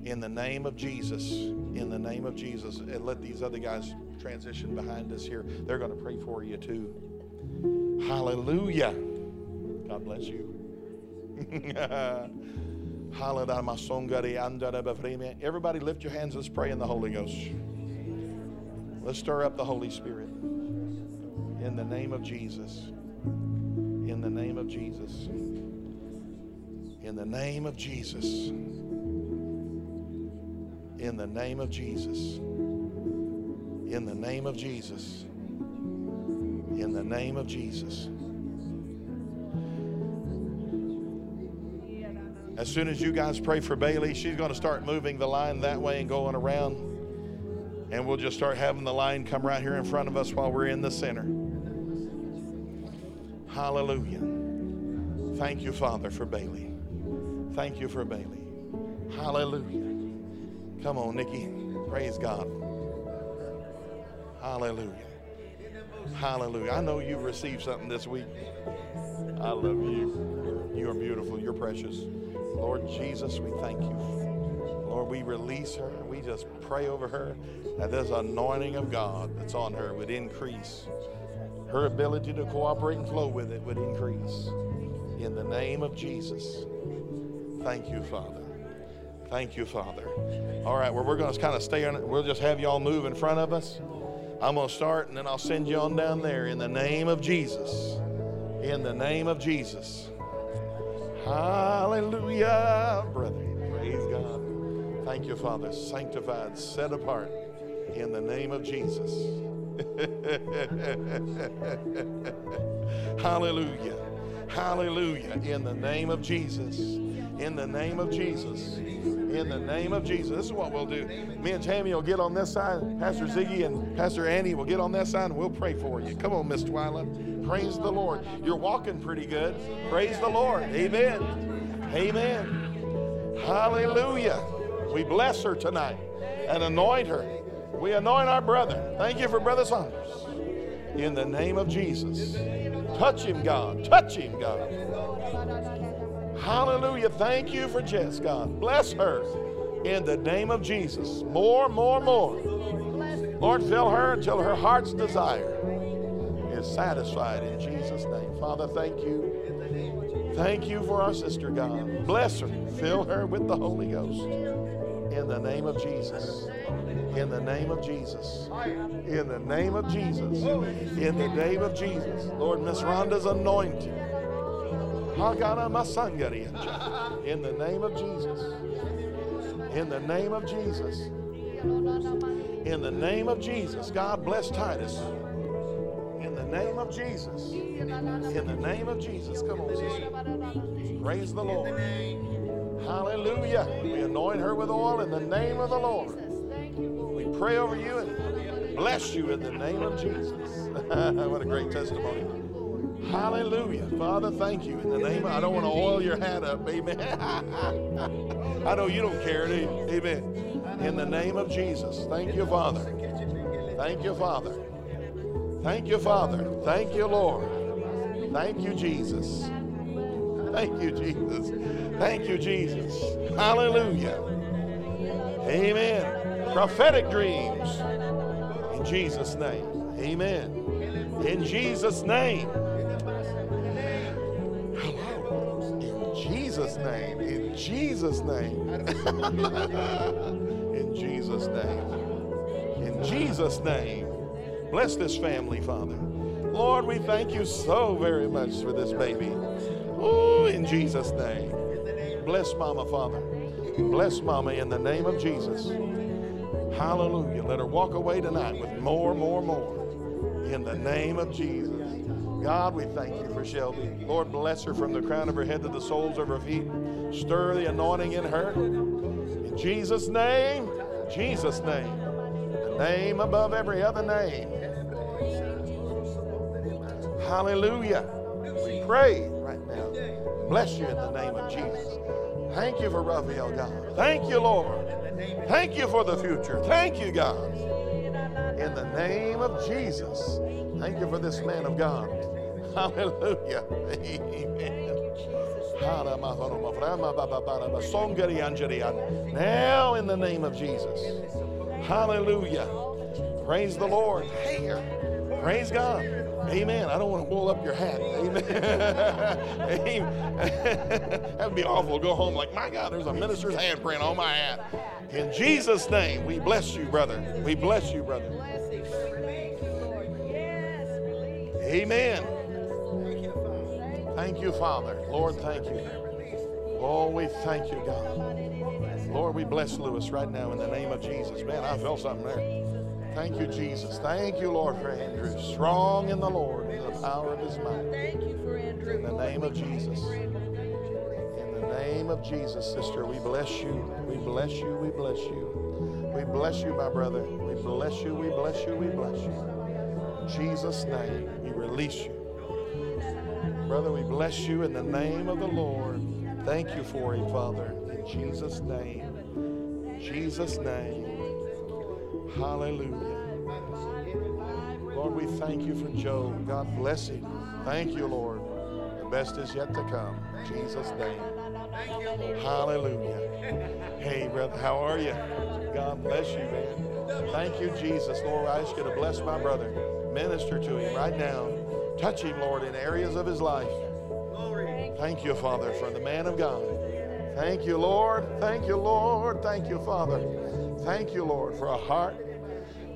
In the name of Jesus. In the name of Jesus. And let these other guys transition behind us here. They're going to pray for you too. Hallelujah. God bless you. Everybody lift your hands. Let's pray in the Holy Ghost. Let's stir up the Holy Spirit. In the name of Jesus. In the name of Jesus. In the name of Jesus. In the name of Jesus. In the name of Jesus. In the name of Jesus. As soon as you guys pray for Bailey, she's going to start moving the line that way and going around. And we'll just start having the line come right here in front of us while we're in the center. Hallelujah. Thank you, Father, for Bailey. Thank you for Bailey. Hallelujah. Come on, Nikki. Praise God. Hallelujah. Hallelujah. I know you've received something this week. I love you. You are beautiful. You're precious. Lord Jesus, we thank you. Lord, we release her. We just pray over her that this anointing of God that's on her would increase. Her ability to cooperate and flow with it would increase. In the name of Jesus. Thank you, Father. Thank you, Father. All right, well, we're going to kind of stay on it. We'll just have y'all move in front of us. I'm going to start, and then I'll send you on down there. In the name of Jesus. In the name of Jesus. Hallelujah, brother. Praise God. Thank you, Father. Sanctified, set apart. In the name of Jesus. Hallelujah. Hallelujah. In the name of Jesus. In the name of Jesus. In the name of Jesus. This is what we'll do. Me and Tammy will get on this side. Pastor Ziggy and Pastor Annie will get on that side, and we'll pray for you. Come on, Miss Twyla. Praise the Lord. You're walking pretty good. Praise the Lord. Amen. Amen. Hallelujah. We bless her tonight and anoint her. We anoint our brother. Thank you for Brother Saunders. In the name of Jesus. Touch him, God. Touch him, God. Hallelujah. Thank you for Jess, God. Bless her. In the name of Jesus. More. Lord, fill her until her heart's desire is satisfied in Jesus' name. Father, thank you. Thank you for our sister, God. Bless her. Fill her with the Holy Ghost. In the name of Jesus. In the name of Jesus. In the name of Jesus. In the name of Jesus. Lord, Miss Rhonda's anointed. In the name of Jesus. In the name of Jesus. In the name of Jesus. God bless Titus. In the name of Jesus. In the name of Jesus. Come on, sister. Praise the Lord. Hallelujah. We anoint her with oil in the name of the Lord. We pray over you and bless you in the name of Jesus. What a great testimony. Hallelujah. Father, thank you. In the name of, I don't want to oil your hat up. Amen. I know you don't care, do you? Amen. In the name of Jesus. Thank you, Father. Thank you, Father. Thank you, Father. Thank you, Lord. Thank you, Jesus. Thank you, Jesus. Thank you, Jesus. Hallelujah. Amen. Prophetic dreams. In Jesus' name. Amen. In Jesus' name. Hello. In Jesus' name. In Jesus' name. In Jesus' name. In Jesus' name. Bless this family, Father. Lord, we thank you so very much for this baby. Oh, in Jesus' name. Bless Mama, Father. Bless Mama in the name of Jesus. Hallelujah. Let her walk away tonight with more. In the name of Jesus. God, we thank you for Shelby. Lord, bless her from the crown of her head to the soles of her feet. Stir the anointing in her. In Jesus' name. Jesus' name. The name above every other name. Hallelujah. We pray right now. Bless you in the name of Jesus. Thank you for Raphael, God. Thank you, Lord. Thank you for the future. Thank you, God. In the name of Jesus. Thank you for this man of God. Hallelujah. Amen. Now in the name of Jesus. Hallelujah. Praise the Lord. Praise God. Amen. I don't want to pull up your hat. Amen. That would be awful. Go home like, my God, there's a minister's handprint on my hat. In Jesus' name, we bless you, brother. We bless you, brother. Amen. Thank you, Father. Lord, thank you. Oh, we thank you, God. Lord, we bless Lewis right now in the name of Jesus. Man, I felt something there. Thank you, Jesus. Thank you, Lord, for Andrew. Strong in the Lord, in the power of his might. Thank you for Andrew. In the name of Jesus. In the name of Jesus, sister, we bless you. We bless you. We bless you. We bless you, my brother. We bless you. We bless you. We bless you. In Jesus' name, we release you. Brother, we bless you in the name of the Lord. Thank you for him, Father. In Jesus' name. In Jesus' name. Hallelujah. Lord, we thank you for Job. God bless him. Thank you, Lord. The best is yet to come. In Jesus' name. Hallelujah. Hey, brother, how are you? God bless you, man. Thank you, Jesus. Lord, I ask you to bless my brother. Minister to him right now. Touch him, Lord, in areas of his life. Thank you, Father, for the man of God. Thank you, Lord. Thank you, Lord. Thank you, Father. Thank you, Lord, for a heart,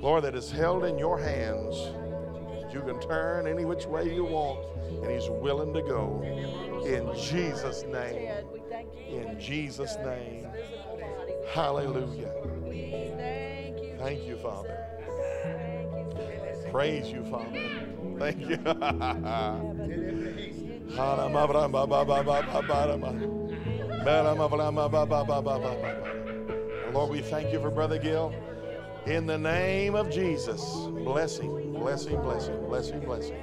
Lord, that is held in your hands. You can turn any which way you want, and he's willing to go. In Jesus' name. In Jesus' name. Hallelujah. Thank you, Father. Praise you, Father. Thank you. Lord, we thank you for Brother Gil. In the name of Jesus, bless him, bless him, bless him, bless him, bless him,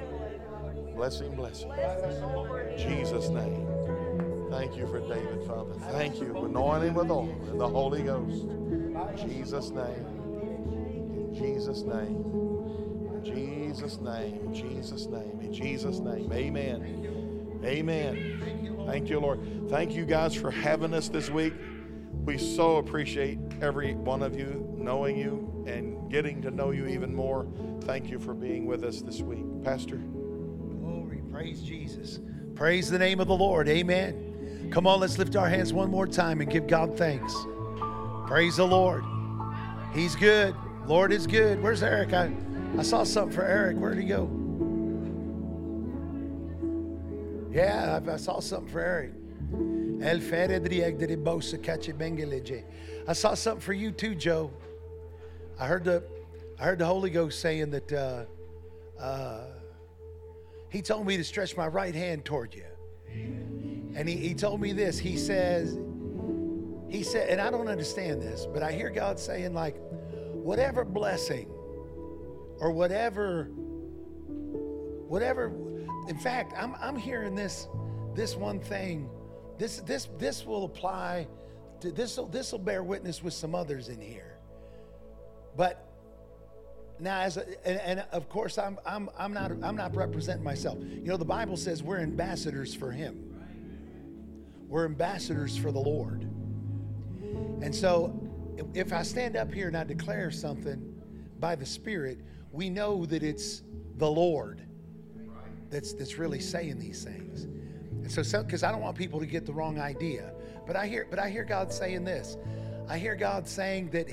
bless him, bless him. In Jesus' name. Thank you for David, Father. Thank you. Anoint him with oil and the Holy Ghost. In Jesus' name. In Jesus' name. In Jesus' name. In Jesus' name. In Jesus' name. Amen. Amen. Thank you, Lord. Thank you guys for having us this week. We so appreciate every one of you, knowing you, and getting to know you even more. Thank you for being with us this week. Pastor? Glory. Praise Jesus. Praise the name of the Lord. Amen. Come on, let's lift our hands one more time and give God thanks. Praise the Lord. He's good. Lord is good. Where's Eric? I saw something for Eric. Where'd he go? Yeah, I saw something for Eric. I saw something for you too, Joe. I heard the Holy Ghost saying that He told me to stretch my right hand toward you. Amen. And he told me this. He said, and I don't understand this, but I hear God saying, like, whatever blessing or whatever. In fact, I'm hearing this one thing. This will apply to this will bear witness with some others in here. But now, and of course, I'm not representing myself. You know, the Bible says we're ambassadors for Him. We're ambassadors for the Lord. And so, if I stand up here and I declare something by the Spirit, we know that it's the Lord that's really saying these things. And so, because I don't want people to get the wrong idea, but I hear God saying this. I hear God saying that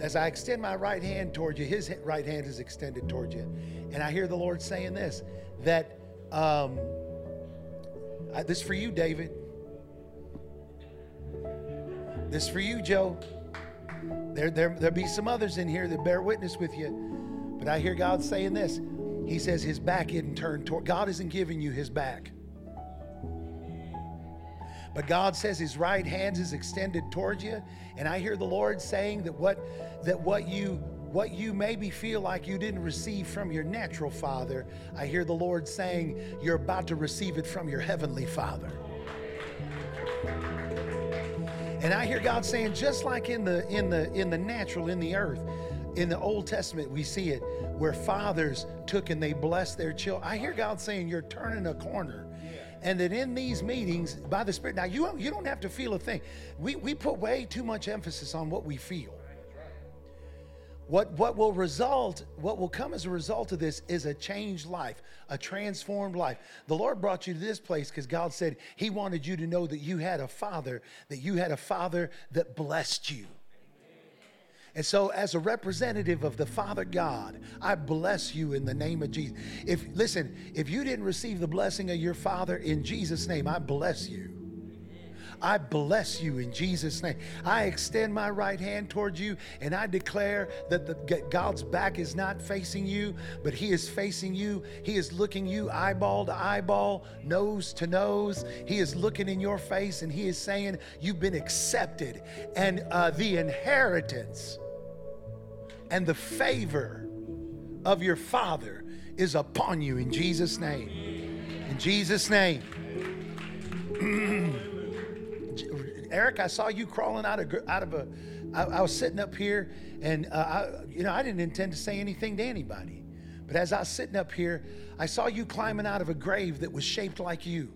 as I extend my right hand toward you, His right hand is extended toward you. And I hear the Lord saying this, that this for you, David. This for you, Joe. There'll be some others in here that bear witness with you. But I hear God saying this. He says His back isn't turned toward. God isn't giving you His back. But God says His right hand is extended toward you. And I hear the Lord saying that what you maybe feel like you didn't receive from your natural father, I hear the Lord saying you're about to receive it from your heavenly Father. And I hear God saying, just like in the natural, in the earth, in the Old Testament, we see it where fathers took and they blessed their children. I hear God saying you're turning a corner. And that in these meetings, by the Spirit, now you don't have to feel a thing. We put way too much emphasis on what we feel. What will come as a result of this is a changed life, a transformed life. The Lord brought you to this place because God said He wanted you to know that you had a Father, that blessed you. And so as a representative of the Father God, I bless you in the name of Jesus. If you didn't receive the blessing of your Father, in Jesus' name, I bless you. I bless you in Jesus' name. I extend my right hand toward you, and I declare that God's back is not facing you, but He is facing you. He is looking you eyeball to eyeball, nose to nose. He is looking in your face, and He is saying, you've been accepted, and the inheritance and the favor of your Father is upon you in Jesus' name. In Jesus' name. Eric, I saw you crawling out of a. I was sitting up here, and I didn't intend to say anything to anybody, but as I was sitting up here, I saw you climbing out of a grave that was shaped like you.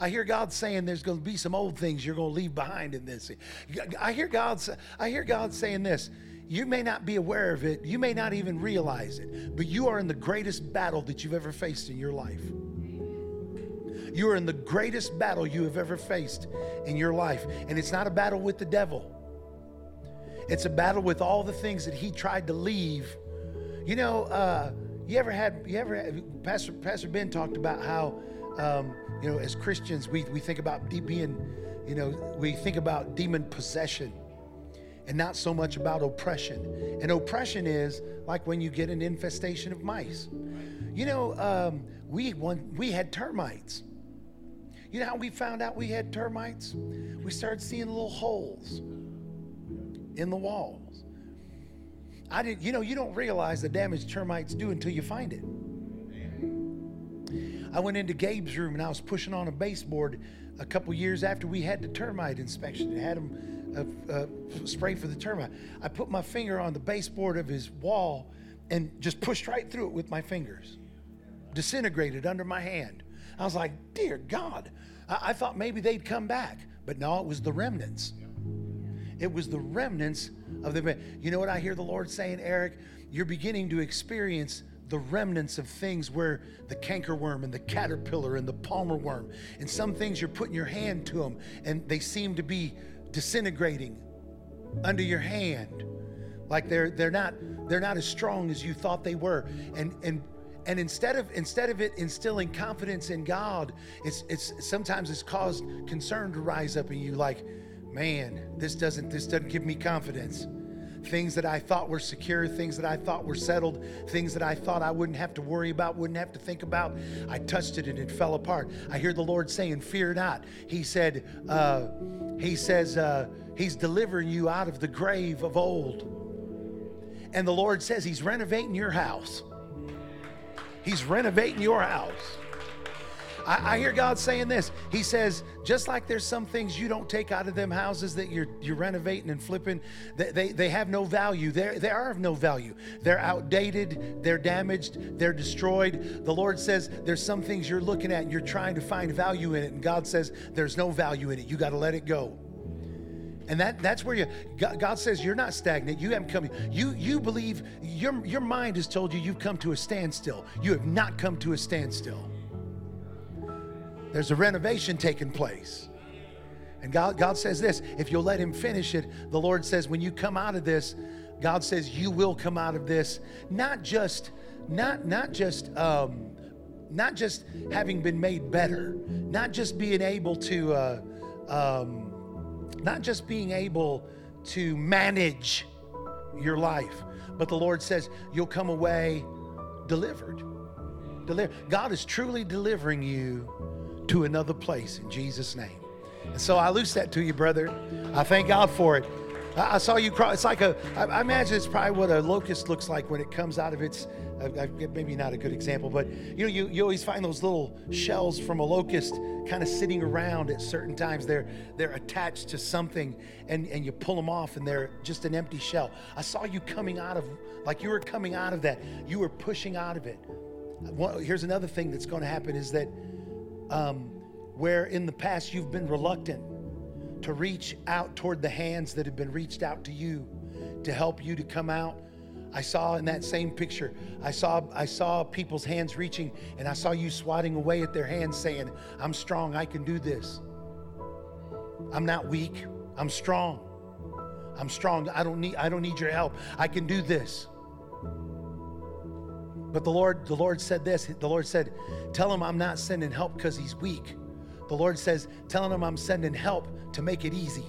I hear God saying there's going to be some old things you're going to leave behind in this. I hear God saying this. You may not be aware of it. You may not even realize it, but you are in the greatest battle that you've ever faced in your life. You are in the greatest battle you have ever faced in your life. And it's not a battle with the devil. It's a battle with all the things that he tried to leave. You know, Pastor Ben talked about how, as Christians, we think about we think about demon possession and not so much about oppression. And oppression is like when you get an infestation of mice. You know, we had termites. You know how we found out we had termites? We started seeing little holes in the walls. You don't realize the damage termites do until you find it. I went into Gabe's room and I was pushing on a baseboard a couple years after we had the termite inspection and had him spray for the termite. I put my finger on the baseboard of his wall and just pushed right through it with my fingers. Disintegrated under my hand. I was like, dear God, I thought maybe they'd come back, but no, it was the remnants. It was the remnants of the... You know what I hear the Lord saying, Eric? You're beginning to experience the remnants of things where the cankerworm and the caterpillar and the palmer worm, and some things you're putting your hand to them and they seem to be disintegrating under your hand. Like they're not as strong as you thought they were. And instead of it instilling confidence in God, it's sometimes it's caused concern to rise up in you, like, man, this doesn't give me confidence. Things that I thought were secure, things that I thought were settled, things that I thought I wouldn't have to worry about, wouldn't have to think about, I touched it and it fell apart. I hear the Lord saying, fear not. He said, he says, he's delivering you out of the grave of old. And the Lord says he's renovating your house. He's renovating your house. I hear God saying this. He says, just like there's some things you don't take out of them houses that you're renovating and flipping, they have no value. They are of no value. They're outdated. They're damaged. They're destroyed. The Lord says there's some things you're looking at and you're trying to find value in it, and God says there's no value in it. You got to let it go. And that's where God says you're not stagnant. You haven't come. You believe your mind has told you you've come to a standstill. You have not come to a standstill. There's a renovation taking place. And God says this, if you'll let him finish it, the Lord says when you come out of this, God says you will come out of this, not just having been made better, not just being able to manage your life, but the Lord says you'll come away delivered. God is truly delivering you to another place in Jesus' name. And so I loose that to you, brother. I thank God for it. I saw you cry. It's like I imagine it's probably what a locust looks like when it comes out of its, maybe not a good example, but you know, you always find those little shells from a locust kind of sitting around at certain times. They're attached to something, and you pull them off and they're just an empty shell. I saw you coming out of, like you were coming out of that. You were pushing out of it. Here's another thing that's going to happen is that where in the past you've been reluctant to reach out toward the hands that have been reached out to you to help you to come out. I saw in that same picture, I saw people's hands reaching, and I saw you swatting away at their hands saying, I'm strong, I can do this. I'm not weak, I'm strong. I'm strong, I don't need your help. I can do this. But the Lord said this. The Lord said, tell him I'm not sending help because he's weak. The Lord says, telling him I'm sending help to make it easy.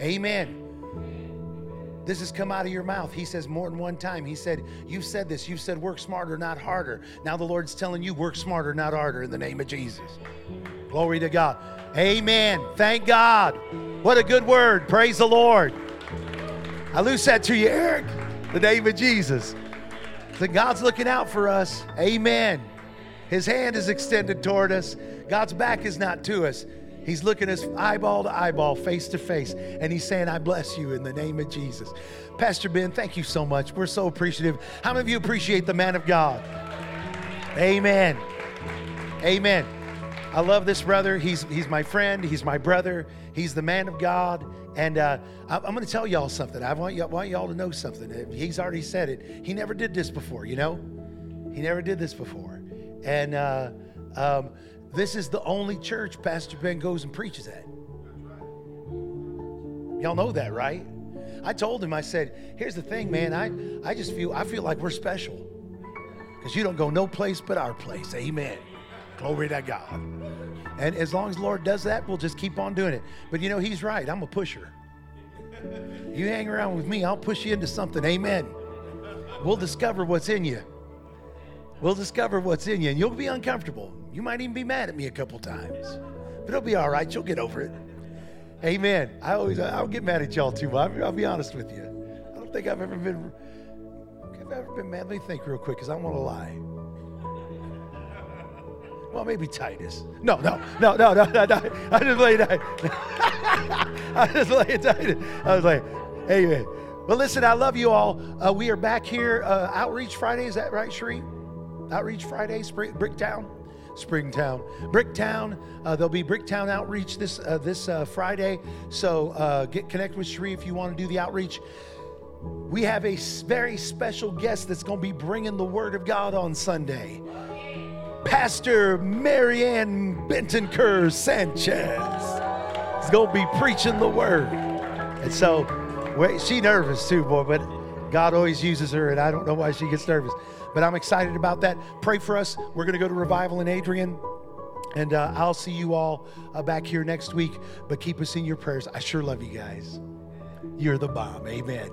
Amen. This has come out of your mouth. He says more than one time. He said, you've said this. You've said work smarter, not harder. Now the Lord's telling you work smarter, not harder in the name of Jesus. Glory to God. Amen. Thank God. What a good word. Praise the Lord. I loose that to you, Eric, in the name of Jesus. So God's looking out for us. Amen. His hand is extended toward us. God's back is not to us. He's looking us eyeball to eyeball, face to face, and he's saying, I bless you in the name of Jesus. Pastor Ben, thank you so much. We're so appreciative. How many of you appreciate the man of God? Amen. Amen. I love this brother. He's my friend. He's my brother. He's the man of God. And I'm going to tell y'all something. I want y'all to know something. He's already said it. He never did this before, you know? He never did this before. And this is the only church Pastor Ben goes and preaches at. Y'all know that, right? I told him, I said, here's the thing, man. I just feel like we're special. Because you don't go no place but our place. Amen. Glory to God. And as long as the Lord does that, we'll just keep on doing it. But you know, he's right. I'm a pusher. You hang around with me, I'll push you into something. Amen. We'll discover what's in you. We'll discover what's in you. And you'll be uncomfortable. You might even be mad at me a couple times. But it'll be all right. You'll get over it. Amen. I don't get mad at y'all too much. I'll be honest with you. I don't think I've ever been mad. Let me think real quick because I don't want to lie. Well, maybe Titus. No. I just laid Titus. I was like, amen. Well, listen, I love you all. We are back here. Outreach Friday. Is that right, Sheree? Outreach Friday, Bricktown. Springtown. Bricktown, there'll be Bricktown outreach this Friday. So connect with Sheree if you want to do the outreach. We have a very special guest that's going to be bringing the Word of God on Sunday. Pastor Mary Ann Benton-Ker-Sanchez is going to be preaching the Word. And so she's nervous too, boy, but God always uses her, and I don't know why she gets nervous. But I'm excited about that. Pray for us. We're going to go to Revival in Adrian. And I'll see you all back here next week. But keep us in your prayers. I sure love you guys. You're the bomb. Amen.